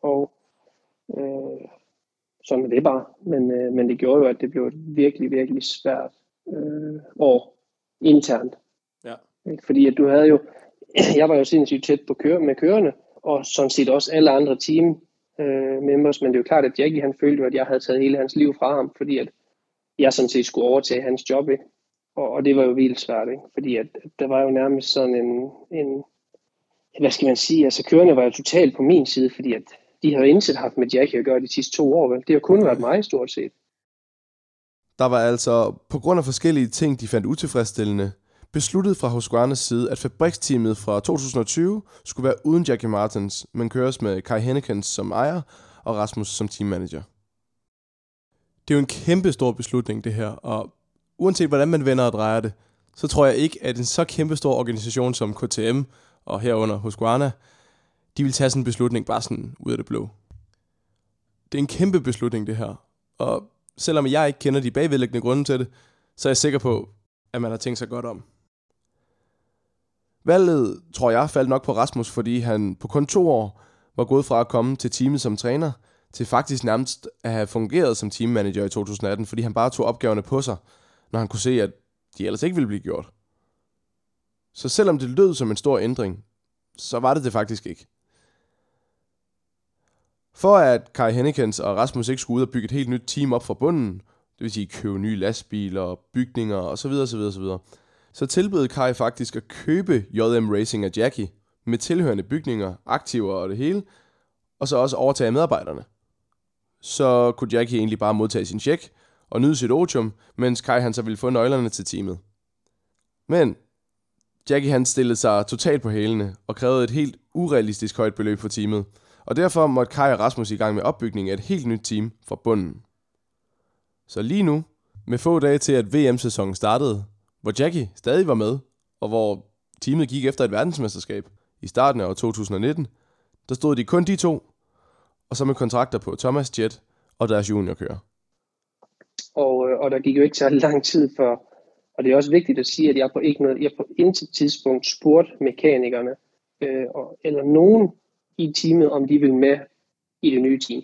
Sådan er det bare. Men det gjorde jo, at det blev et virkelig, virkelig svært år internt. Ja. Fordi at jeg var jo sindssygt tæt på med kørerne, og sådan set også alle andre team members, men det er jo klart, at Jacky, han følte jo, at jeg havde taget hele hans liv fra ham, fordi at jeg sådan set skulle overtage hans job, ikke? Og det var jo vildt svært, ikke? Fordi at der var jo nærmest sådan en hvad skal man sige, altså kørerne var jo totalt på min side, fordi at de havde indsat haft med Jacky at gøre de sidste 2 år, vel? Det har kun været mig stort set. Der var altså, på grund af forskellige ting, de fandt utilfredsstillende, besluttet fra Husqvarnas side, at fabriksteamet fra 2020 skulle være uden Jacky Martens, men køres med Kai Henneken som ejer og Rasmus som teammanager. Det er jo en kæmpe stor beslutning, det her, og uanset hvordan man vender og drejer det, så tror jeg ikke, at en så kæmpe stor organisation som KTM, og herunder Husqvarna, de vil tage sådan en beslutning bare sådan ud af det blå. Det er en kæmpe beslutning, det her. Og selvom jeg ikke kender de bagvedliggende grunde til det, så er jeg sikker på, at man har tænkt sig godt om. Valget, tror jeg, faldt nok på Rasmus, fordi han på kun 2 år var gået fra at komme til teamet som træner, til faktisk nærmest at have fungeret som teammanager i 2018, fordi han bare tog opgaverne på sig, når han kunne se, at de ellers ikke ville blive gjort. Så selvom det lød som en stor ændring, så var det faktisk ikke. For at Kai Hennekens og Rasmus ikke skulle ud og bygge et helt nyt team op fra bunden, det vil sige købe nye lastbiler, bygninger osv. Så tilbød Kai faktisk at købe JM Racing af Jacky med tilhørende bygninger, aktiver og det hele, og så også overtage medarbejderne. Så kunne Jacky egentlig bare modtage sin check og nyde sit otium, mens Kai han så ville få nøglerne til teamet. Men Jacky han stillede sig totalt på hælene og krævede et helt urealistisk højt beløb for teamet, og derfor måtte Kai og Rasmus i gang med opbygningen af et helt nyt team fra bunden. Så lige nu, med få dage til at VM-sæsonen startede, hvor Jacky stadig var med, og hvor teamet gik efter et verdensmesterskab i starten af år 2019, der stod de kun de to, og så med kontrakter på Thomas, Jed og deres juniorkører. Og der gik jo ikke så lang tid før, og det er også vigtigt at sige, at jeg på intet tidspunkt spurgte mekanikerne eller nogen i teamet, om de ville med i det nye team.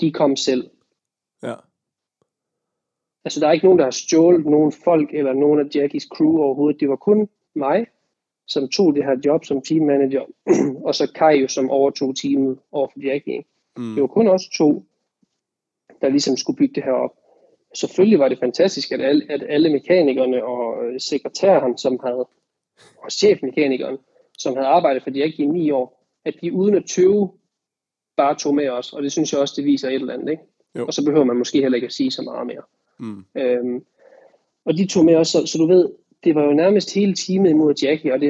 De kom selv. Ja. Altså, der er ikke nogen, der har stjålet nogen folk eller nogen af Jackys crew overhovedet. Det var kun mig, som tog det her job som teammanager, og så Kai jo, som overtog teamet overfor Jacky. Mm. Det var kun os to, der ligesom skulle bygge det her op. Selvfølgelig var det fantastisk, at alle mekanikerne og sekretæren, og chefmekanikeren, som havde arbejdet for Jacky i 9 år, at de uden at tøve bare tog med os, og det synes jeg også, det viser et eller andet, ikke? Jo. Og så behøver man måske heller ikke at sige så meget mere. Mm. Og de tog med os, så du ved, det var jo nærmest hele teamet imod Jacky, og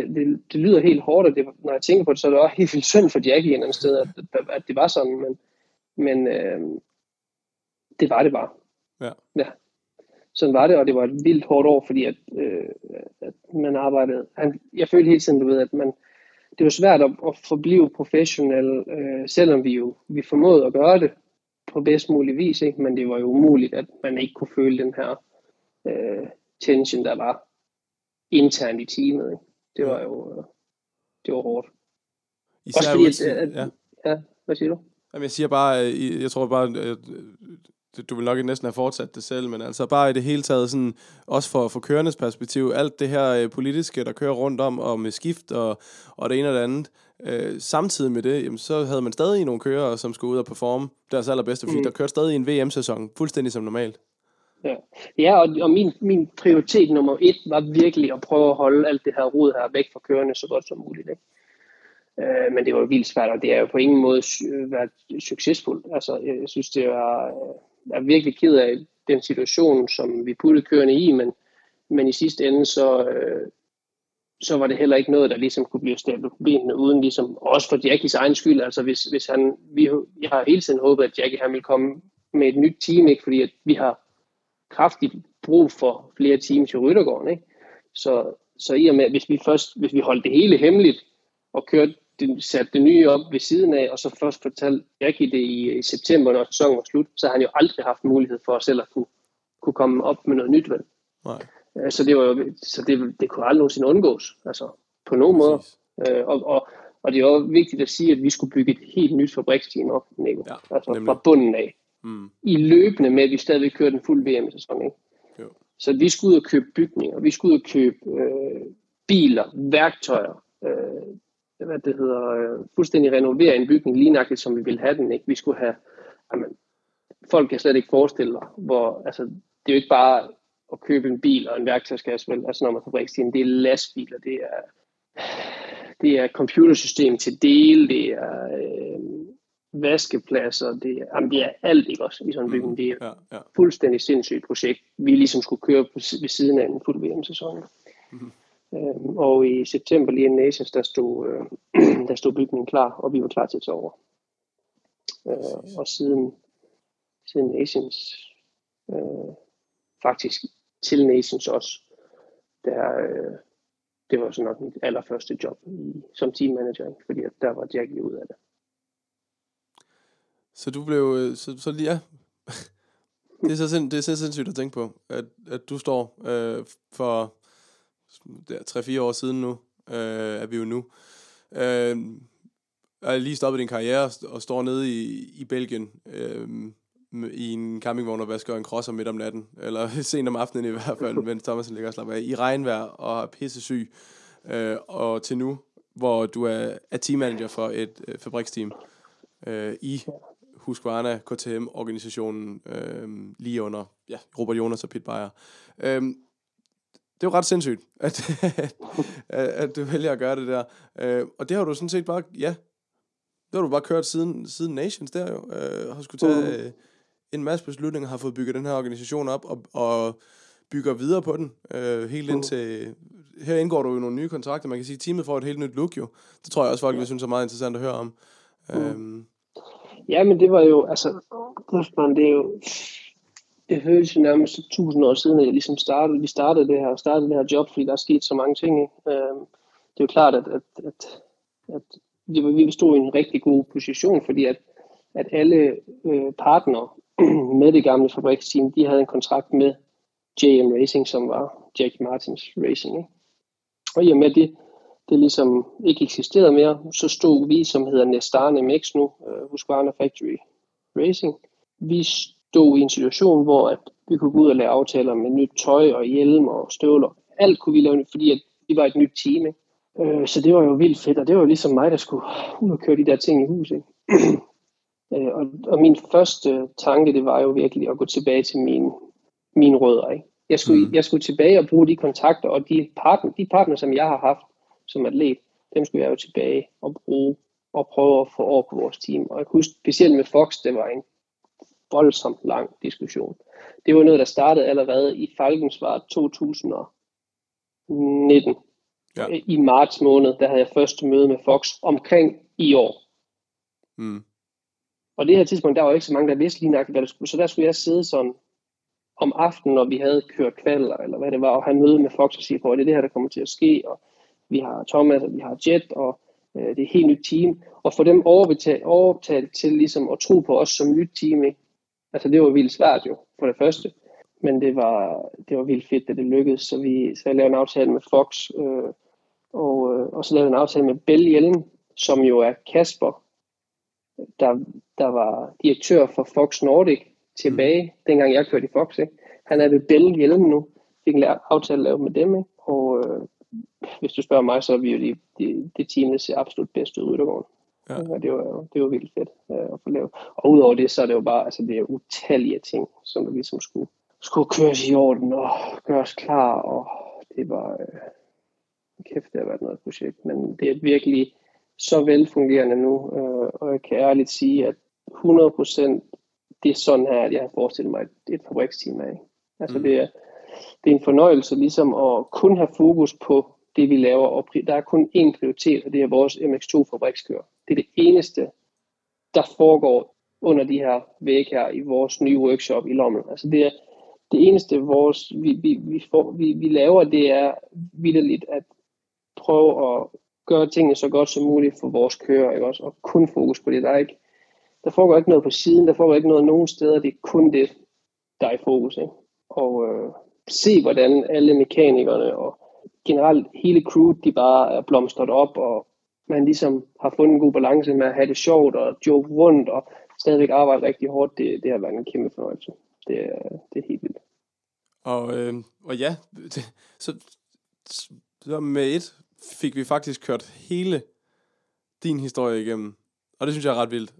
det lyder helt hårdt, og det, når jeg tænker på det, så er det også helt vildt synd for Jacky et andet sted, at det var sådan, men det var det bare. Ja. Sådan var det, og det var et vildt hårdt år, fordi at man arbejdede. Jeg følte hele tiden, du ved, at det var svært at forblive professionel, selvom vi formåede at gøre det på bedst mulig vis, ikke? Men det var jo umuligt, at man ikke kunne føle den her tension, der var internt i teamet, ikke? Det var jo det var hårdt. Især fordi, hvad siger du? Jamen, jeg siger bare, jeg tror bare, du vil nok ikke næsten have fortsat det selv, men altså bare i det hele taget, sådan, også for kørendes perspektiv, alt det her politiske, der kører rundt om, og med skift og det ene og det andet, samtidig med det, jamen, så havde man stadig nogle kører, som skulle ud og performe deres allerbedste, fordi der kørte stadig en VM-sæson, fuldstændig som normalt. Ja, og min prioritet nummer 1 var virkelig at prøve at holde alt det her rod her væk fra kørende så godt som muligt, ikke? Men det var jo vildt svært, og det er jo på ingen måde været succesfuldt. Altså, jeg synes, det er virkelig ked af den situation, som vi puttede kørende i, men i sidste ende, så var det heller ikke noget, der ligesom kunne blive stablet på benene, uden ligesom, også for Jackys egen skyld. Altså, jeg har hele tiden håbet, at Jacky han ville komme med et nyt team, ikke? Fordi at vi har kraftigt brug for flere teams i Ryttergården, ikke? Så i og med, hvis vi holdt det hele hemmeligt, og satte det nye op ved siden af, og så først fortalte Jacky det i september, når sæsonen var slut, så har han jo aldrig haft mulighed for selv at kunne komme op med noget nyt, vel? Nej. Så det var jo, det kunne aldrig nogensinde undgås, altså på nogen måde. Og det er jo vigtigt at sige, at vi skulle bygge et helt nyt fabriksteam op, Nico, fra bunden af. Mm. I løbende med, at vi stadigvæk kørte en fuld VM-sæson, ikke? Jo. Så vi skulle ud og købe bygninger, vi skulle ud og købe biler, værktøjer, fuldstændig renovere en bygning lignagtigt, som vi ville have den, ikke? Vi skulle have, jamen, folk kan slet ikke forestille sig, det er jo ikke bare at købe en bil og en værktøjskasse, vel? Altså, når man fabriksteam, det er lastbiler, det er computersystem til dele, det er vaskepladser, det er alt, ikke også, i sådan en bygning. Det er fuldstændig sindssygt projekt, vi ligesom skulle køre ved siden af en fuld VM-sæson. Mm-hmm. Og i september lige inden Nations, der stod bygningen klar, og vi var klar til at tage over. Og siden Nations, faktisk til Nations også, det var så nok mit allerførste job som teammanager, fordi der var Jacky ud af det. Så du blev, så lige ja. Det er så sindssygt at tænke på, at du står for 3-4 år siden nu, er vi jo nu. Jeg lige stoppet din karriere og står nede i Belgien i en campingvogn og vasker en crosser midt om natten, eller sent om aftenen i hvert fald, mens Thomas ligger og slapper af, i regnvejr og er pissesyg. Og til nu, hvor du er teammanager for et fabriksteam i Husqvarna, KTM-organisationen, lige under Robert Jonas og Pit Beyer. Det er jo ret sindssygt, at du vælger at gøre det der. Og det har du sådan set bare, det har du bare kørt siden Nations der jo. Har skulle tage en masse beslutninger, har fået bygget den her organisation op, og bygger videre på den, helt indtil... Her indgår du jo nogle nye kontrakter. Man kan sige, at teamet får et helt nyt look jo. Det tror jeg også folk vil synes er meget interessant at høre om. Ja, men det var jo, altså... Det er jo... Det føles jo nærmest 1000 år siden, at jeg ligesom startede det her job, fordi der er sket så mange ting. Det er jo klart, at vi stod i en rigtig god position, fordi at alle partnere med det gamle fabriksteam, de havde en kontrakt med JM Racing, som var Jacky Martens Racing. Ikke? Og i og med det ligesom ikke eksisterede mere, så stod vi, som hedder Nestane MX nu, Husqvarna Factory Racing. Vi stod i en situation, hvor at vi kunne gå ud og lave aftaler med nyt tøj og hjelm og støvler. Alt kunne vi lave, fordi at vi var et nyt team. Så det var jo vildt fedt, og det var jo ligesom mig, der skulle ud og køre de der ting i huset. Og min første tanke, det var jo virkelig at gå tilbage til mine rødder. Ikke? Jeg skulle tilbage og bruge de kontakter, og de partner, som jeg har haft som atlet, dem skulle jeg jo tilbage og bruge og prøve at få over på vores team. Og jeg kunne huske, specielt med Fox, det var en voldsomt lang diskussion. Det var noget, der startede allerede i Falkensvar 2019. Ja. I marts måned, der havde jeg første møde med Fox omkring i år. Og det her tidspunkt, der var ikke så mange, der vidste lige nøjagtigt, hvad der skulle. Så der skulle jeg sidde sådan om aftenen, når vi havde kørt kvalder, eller hvad det var, og have møde med Fox og sige, hvor er det her, der kommer til at ske, og vi har Thomas, og vi har Jed, og det er et helt nyt team, og få dem overtalt til ligesom at tro på os som nyt team, ikke? Altså det var vildt svært jo, for det første, men det var vildt fedt, at det lykkedes, så jeg lavede en aftale med Fox, og så lavede en aftale med Bill Hjellen, som jo er Kasper, der var direktør for Fox Nordic tilbage, dengang jeg kørte i Fox, ikke? Han er ved Bill Hjellen nu, fik en aftale lavet med dem, ikke? Og hvis du spørger mig, så er vi jo det team, der ser absolut bedst ud i udgården. Ja. Og det var vildt fedt at få lavet. Og udover det, så er det jo bare, altså det er utallige ting, som der ligesom skulle køres i orden og gøres klar, og det var, kæft, det har været noget projekt, men det er virkelig så velfungerende nu, og jeg kan ærligt sige, at 100% det er sådan her, at jeg har forestillet mig et fabriksteam af. Altså det er en fornøjelse ligesom at kun have fokus på det, vi laver. Og der er kun én prioritet, og det er vores MX2-fabrikskører. Det er det eneste, der foregår under de her vægge her i vores nye workshop i Lommel. Altså det er det eneste, vi laver, det er vitterligt at prøve at gøre tingene så godt som muligt for vores kører, ikke også? Og kun fokus på det. Der foregår ikke noget på siden, der foregår ikke noget nogen steder, det er kun det, der er i fokus, ikke? Og se, hvordan alle mekanikerne og generelt hele crewet, de bare er blomstret op, og man ligesom har fundet en god balance med at have det sjovt og joke rundt og stadigvæk arbejde rigtig hårdt. Det har været en kæmpe fornøjelse. Det er helt vildt. Og ja, så med et fik vi faktisk kørt hele din historie igennem, og det synes jeg er ret vildt.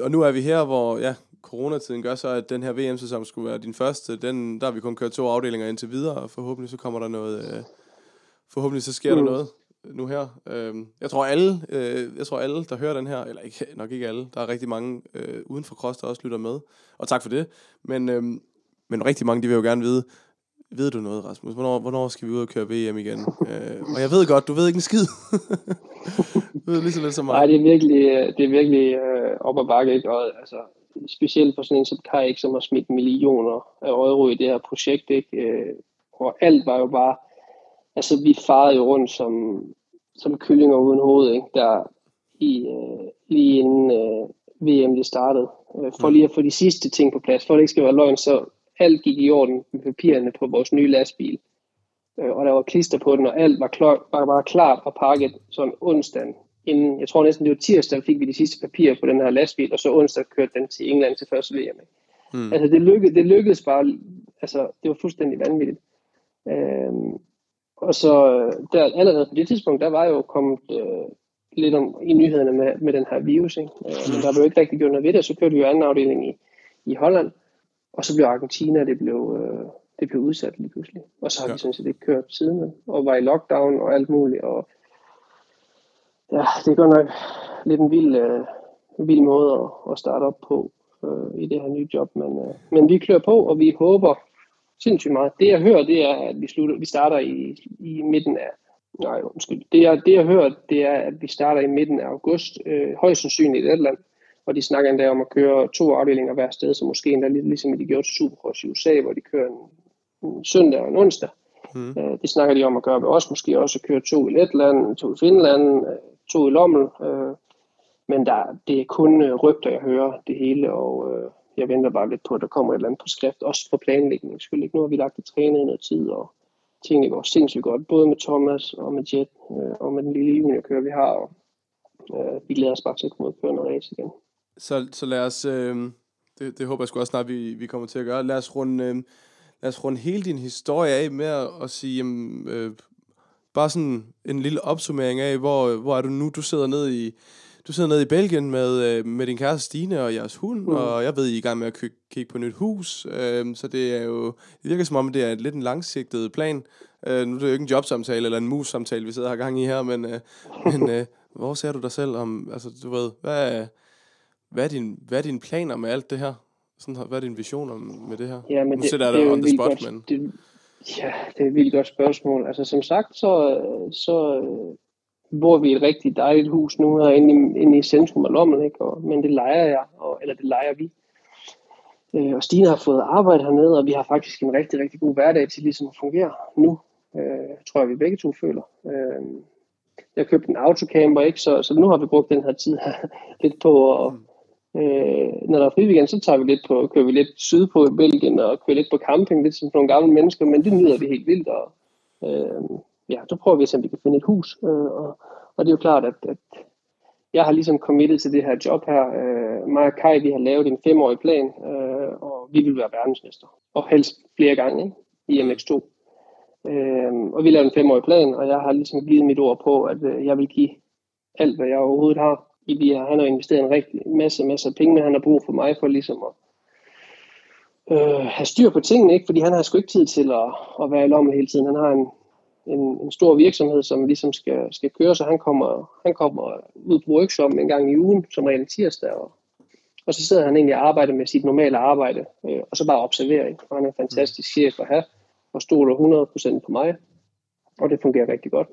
Og nu er vi her, hvor coronatiden gør så, at den her VM-sæson skulle være din første. Der har vi kun kørt 2 afdelinger indtil videre, og forhåbentlig så kommer der noget. Forhåbentlig så sker der noget nu her. Jeg tror alle, der hører den her, eller ikke, nok ikke alle, der er rigtig mange uden for cross, der også lytter med. Og tak for det. Men rigtig mange, de vil jo gerne vide, ved du noget, Rasmus? Hvornår skal vi ud og køre VM igen? Og jeg ved godt, du ved ikke en skid. Du ved lige så lidt som mig. Nej, det er virkelig op ad bakke, ikke? Og, altså, specielt for sådan en som Kai, som har smidt millioner af euro i det her projekt, ikke? Og alt var jo bare, altså vi farede jo rundt som kyllinger uden hoved, ikke? Der lige inden VM det startede, for lige at få de sidste ting på plads, for det ikke skal være løgn, så alt gik i orden med papirerne på vores nye lastbil, og der var klister på den, og alt var bare klart og pakket sådan onsdag. Inden, jeg tror næsten det var tirsdag, fik vi de sidste papirer på den her lastbil, og så onsdag kørte den til England til første VM. Altså det lykkedes bare, altså det var fuldstændig vanvittigt. Og så der allerede på det tidspunkt, der var jo kommet lidt om i nyhederne med den her virus, ikke? Men der blev jo ikke rigtig gjort noget ved det, så kørte vi jo anden afdeling i Holland, og så blev Argentina, det blev udsat lige pludselig. Og så har vi sådan set ikke kørt siden, og var i lockdown og alt muligt, og ja, det går nok lidt en vild måde at starte op på i det her nye job, men vi klør på, og vi håber sindssygt meget. Det jeg hører, det er, at vi starter i midten af... Nej, undskyld. Det jeg hører, det er, at vi starter i midten af august, højst sandsynligt i Atlant, og de snakker endda om at køre 2 afdelinger hver sted, så måske endda lidt ligesom de gjorde til Supercross i USA, hvor de kører en søndag og en onsdag. Mm. Det snakker de om at gøre ved os, måske også at køre 2 i Letland, 2 i Finland, 2 i Lommel, men det er kun rygter, jeg hører det hele, og jeg venter bare lidt på, at der kommer et eller andet på skrift, også for planlægning. Selvfølgelig nu har vi lagt det trænet i noget tid, og tingene går sindssygt godt, både med Thomas og med Jed og med den lille juniorkører, vi har, og vi glæder os bare til at komme ud og køre noget race igen. Så lad os, det håber jeg sgu også snart, vi kommer til at gøre, lad os runde hele din historie af med at sige, jamen, bare sådan en lille opsummering af, hvor er du nu? Du sidder nede i Belgien med din kæreste Stine og jeres hund, og jeg ved, I er i gang med at kigge på et nyt hus, så det er jo, det virker som om, det er lidt en langsigtet plan. Nu er det jo ikke en jobsamtale eller en mus-samtale, vi sidder her gang i her, men hvor ser du dig selv om, altså du ved, hvad er dine planer med alt det her? Sådan, hvad er dine visioner med det her? Ja, men nu sætter jeg dig on the spot, godt, men... Ja, det er et vildt godt spørgsmål. Altså som sagt, så bor vi i et rigtig dejligt hus nu her inde i centrum af Lommel, ikke? Men det lejer jeg, eller det lejer vi. Og Stine har fået arbejde hernede, og vi har faktisk en rigtig, rigtig god hverdag til ligesom at fungere nu. Tror jeg, vi begge to føler. Jeg købte en autocamper, ikke? Så nu har vi brugt den her tid lidt på at... når der er friweekend, så kører vi lidt sydpå i Belgien og kører lidt på camping, lidt som nogle gamle mennesker, men det nyder vi helt vildt, og så prøver vi at se, om vi kan finde et hus, og det er jo klart, at jeg har ligesom committed til det her job her. Mig og Kai, vi har lavet en 5-årig plan, og vi vil være verdensmester, og helst flere gange, ikke? I MX2, og vi lavede en 5-årig plan, og jeg har ligesom givet mit ord på, at jeg vil give alt, hvad jeg overhovedet har. Han har investeret en rigtig masse penge, men han har brug for mig for ligesom at have styr på tingene, ikke? Fordi han har sgu ikke tid til at være i lommen hele tiden. Han har en stor virksomhed, som ligesom skal køre, så han kommer ud på workshop en gang i ugen, som regel tirsdag, og så sidder han egentlig og arbejder med sit normale arbejde, og så bare observerer, ikke? Og han er en fantastisk chef at have, og stoler 100% på mig, og det fungerer rigtig godt,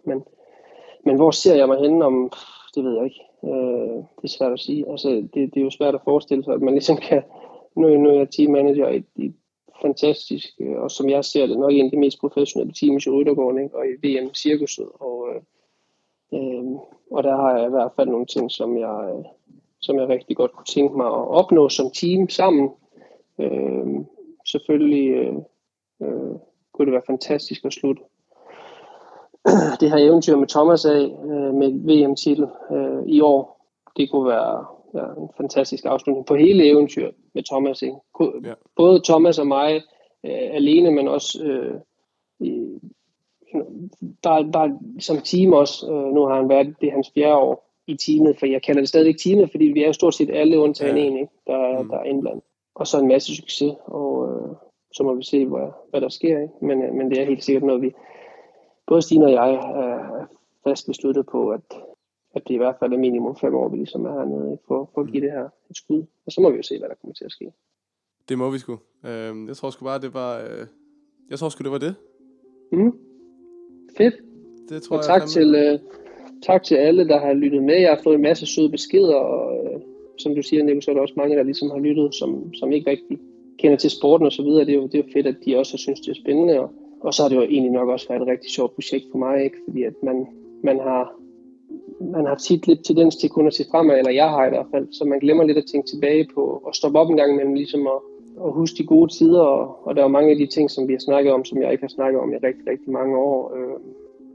men hvor ser jeg mig henne om... Det ved jeg ikke. Det er svært at sige. Altså, det er jo svært at forestille sig, at man ligesom kan... Nu er jeg teammanager i et fantastisk, og som jeg ser det, nok en af de mest professionelle teams i Ryttergården, og i VM-cirkuset. Og der har jeg i hvert fald nogle ting, som jeg rigtig godt kunne tænke mig at opnå som team sammen. Selvfølgelig kunne det være fantastisk at slutte det her eventyr med Thomas af, med VM-titel i år. Det kunne være en fantastisk afslutning på hele eventyret med Thomas, ikke? Både Thomas og mig alene, men også bare som team også. Nu har han været, det er hans 4. år i teamet, for jeg kalder det stadig teamet, fordi vi er jo stort set alle undtagen en, ikke? Der er indblandet. Og så en masse succes, og så må vi se, hvad der sker, ikke? Men det er helt sikkert noget, vi... Både Stine og jeg er fast besluttet på, at det i hvert fald er minimum 5 år, vi ligesom er hernede for at give det her et skud. Og så må vi jo se, hvad der kommer til at ske. Det må vi sgu. Jeg tror sgu bare, det var det. Mm. Fedt. Det tror og tak, jeg, tak til alle, der har lyttet med. Jeg har fået en masse søde beskeder, og som du siger, Nico, så er der også mange, der ligesom har lyttet, som ikke rigtig kender til sporten og så videre. Det er jo fedt, at de også har synes, det er spændende, og så har det jo egentlig nok også været et rigtig sjovt projekt for mig, ikke? Fordi at man har tit lidt tendens til kun at se fremad, eller jeg har i hvert fald, så man glemmer lidt at tænke tilbage på at stoppe op en gang imellem, ligesom at huske de gode tider, og der er jo mange af de ting, som vi har snakket om, som jeg ikke har snakket om i rigtig, rigtig mange år.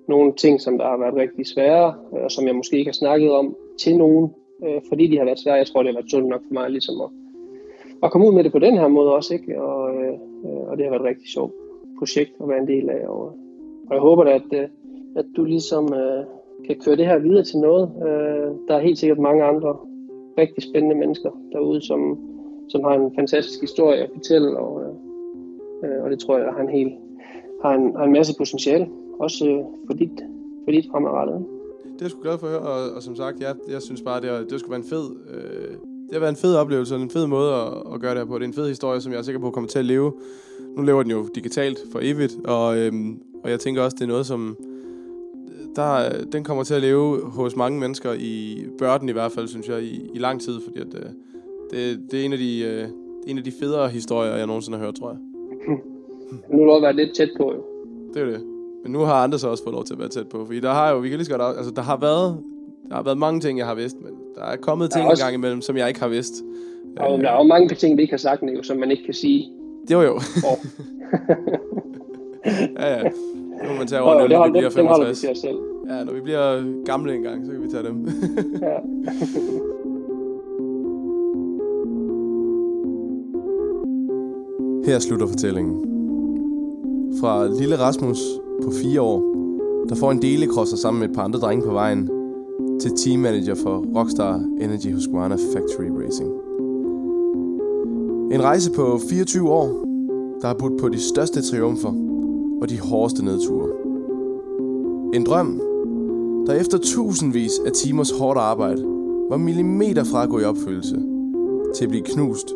Nogle ting, som der har været rigtig svære, og som jeg måske ikke har snakket om til nogen, fordi de har været svære. Jeg tror, det har været sundt nok for mig ligesom at komme ud med det på den her måde også, ikke? Og det har været rigtig sjovt projekt at være en del af, og jeg håber da, at du ligesom kan køre det her videre til noget. Der er helt sikkert mange andre rigtig spændende mennesker derude, som har en fantastisk historie at fortælle, og det tror jeg har en har en masse potentiale, også for dit fremadrettet. Det er jeg sgu glad for at høre, og som sagt, jeg synes bare, det skulle være en fed... Det har været en fed oplevelse og en fed måde at gøre det her på. Det er en fed historie, som jeg er sikker på kommer til at leve. Nu lever den jo digitalt for evigt, og jeg tænker også, det er noget, som... Den kommer til at leve hos mange mennesker i Børden i hvert fald, synes jeg, i lang tid, fordi at, det er en af de federe historier, jeg nogensinde har hørt, tror jeg. Nu har du været lidt tæt på, jo. Det er det. Men nu har andre så også fået lov til at være tæt på, fordi der har jo, vi kan lige så godt, altså der har været mange ting, jeg har vidst, men der er kommet ting en gang imellem, som jeg ikke har vidst. Og der er jo mange ting, vi ikke har sagt, jo, som man ikke kan sige. Det var jo. Ja, ja. Nu må man tage over, når vi bliver 65. Ja, når vi bliver gamle engang, så kan vi tage dem. Ja. Her slutter fortællingen. Fra lille Rasmus på 4 år, der får en delekrosser sammen med et par andre drenge på vejen, til teammanager for Rockstar Energy Husqvarna Factory Racing. En rejse på 24 år, der har budt på de største triumfer og de hårdeste nedture. En drøm, der efter tusindvis af timers hårdt arbejde, var millimeter fra at gå i opfyldelse, til at blive knust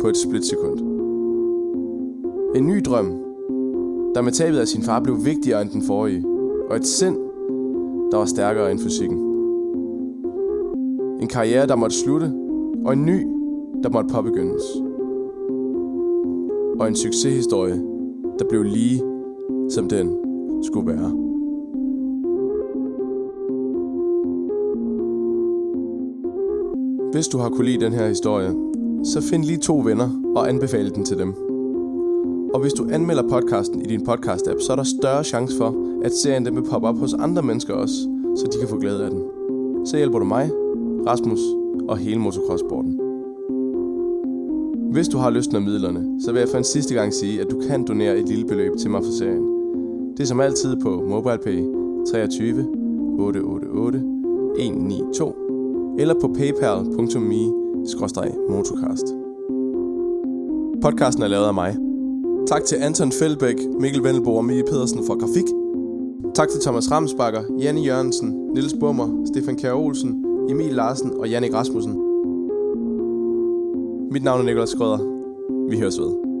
på et splitsekund. En ny drøm, der med tabet af sin far blev vigtigere end den forrige, og et sind, der var stærkere end fysikken. En karriere, der måtte slutte, og en ny, der måtte påbegyndes. Og en succeshistorie, der blev lige, som den skulle være. Hvis du har kunne lide den her historie, så find lige 2 venner og anbefale den til dem. Og hvis du anmelder podcasten i din podcast-app, så er der større chance for, at serien den vil poppe op hos andre mennesker også, så de kan få glæde af den. Så hjælper du mig, Rasmus og hele motocross-sporten. Hvis du har lysten af midlerne, så vil jeg for en sidste gang sige, at du kan donere et lille beløb til mig for serien. Det er som altid på MobilePay 23 888 192 eller på paypal.me/motocast. Podcasten er lavet af mig. Tak til Anton Feldbæk, Mikkel Vendelbo og Mie Pedersen for grafik. Tak til Thomas Ramsbakker, Janne Jørgensen, Niels Bummer, Stefan Kjær Olsen, Emil Larsen og Jannik Rasmussen. Mit navn er Nicolas Skrøder. Vi høres ved.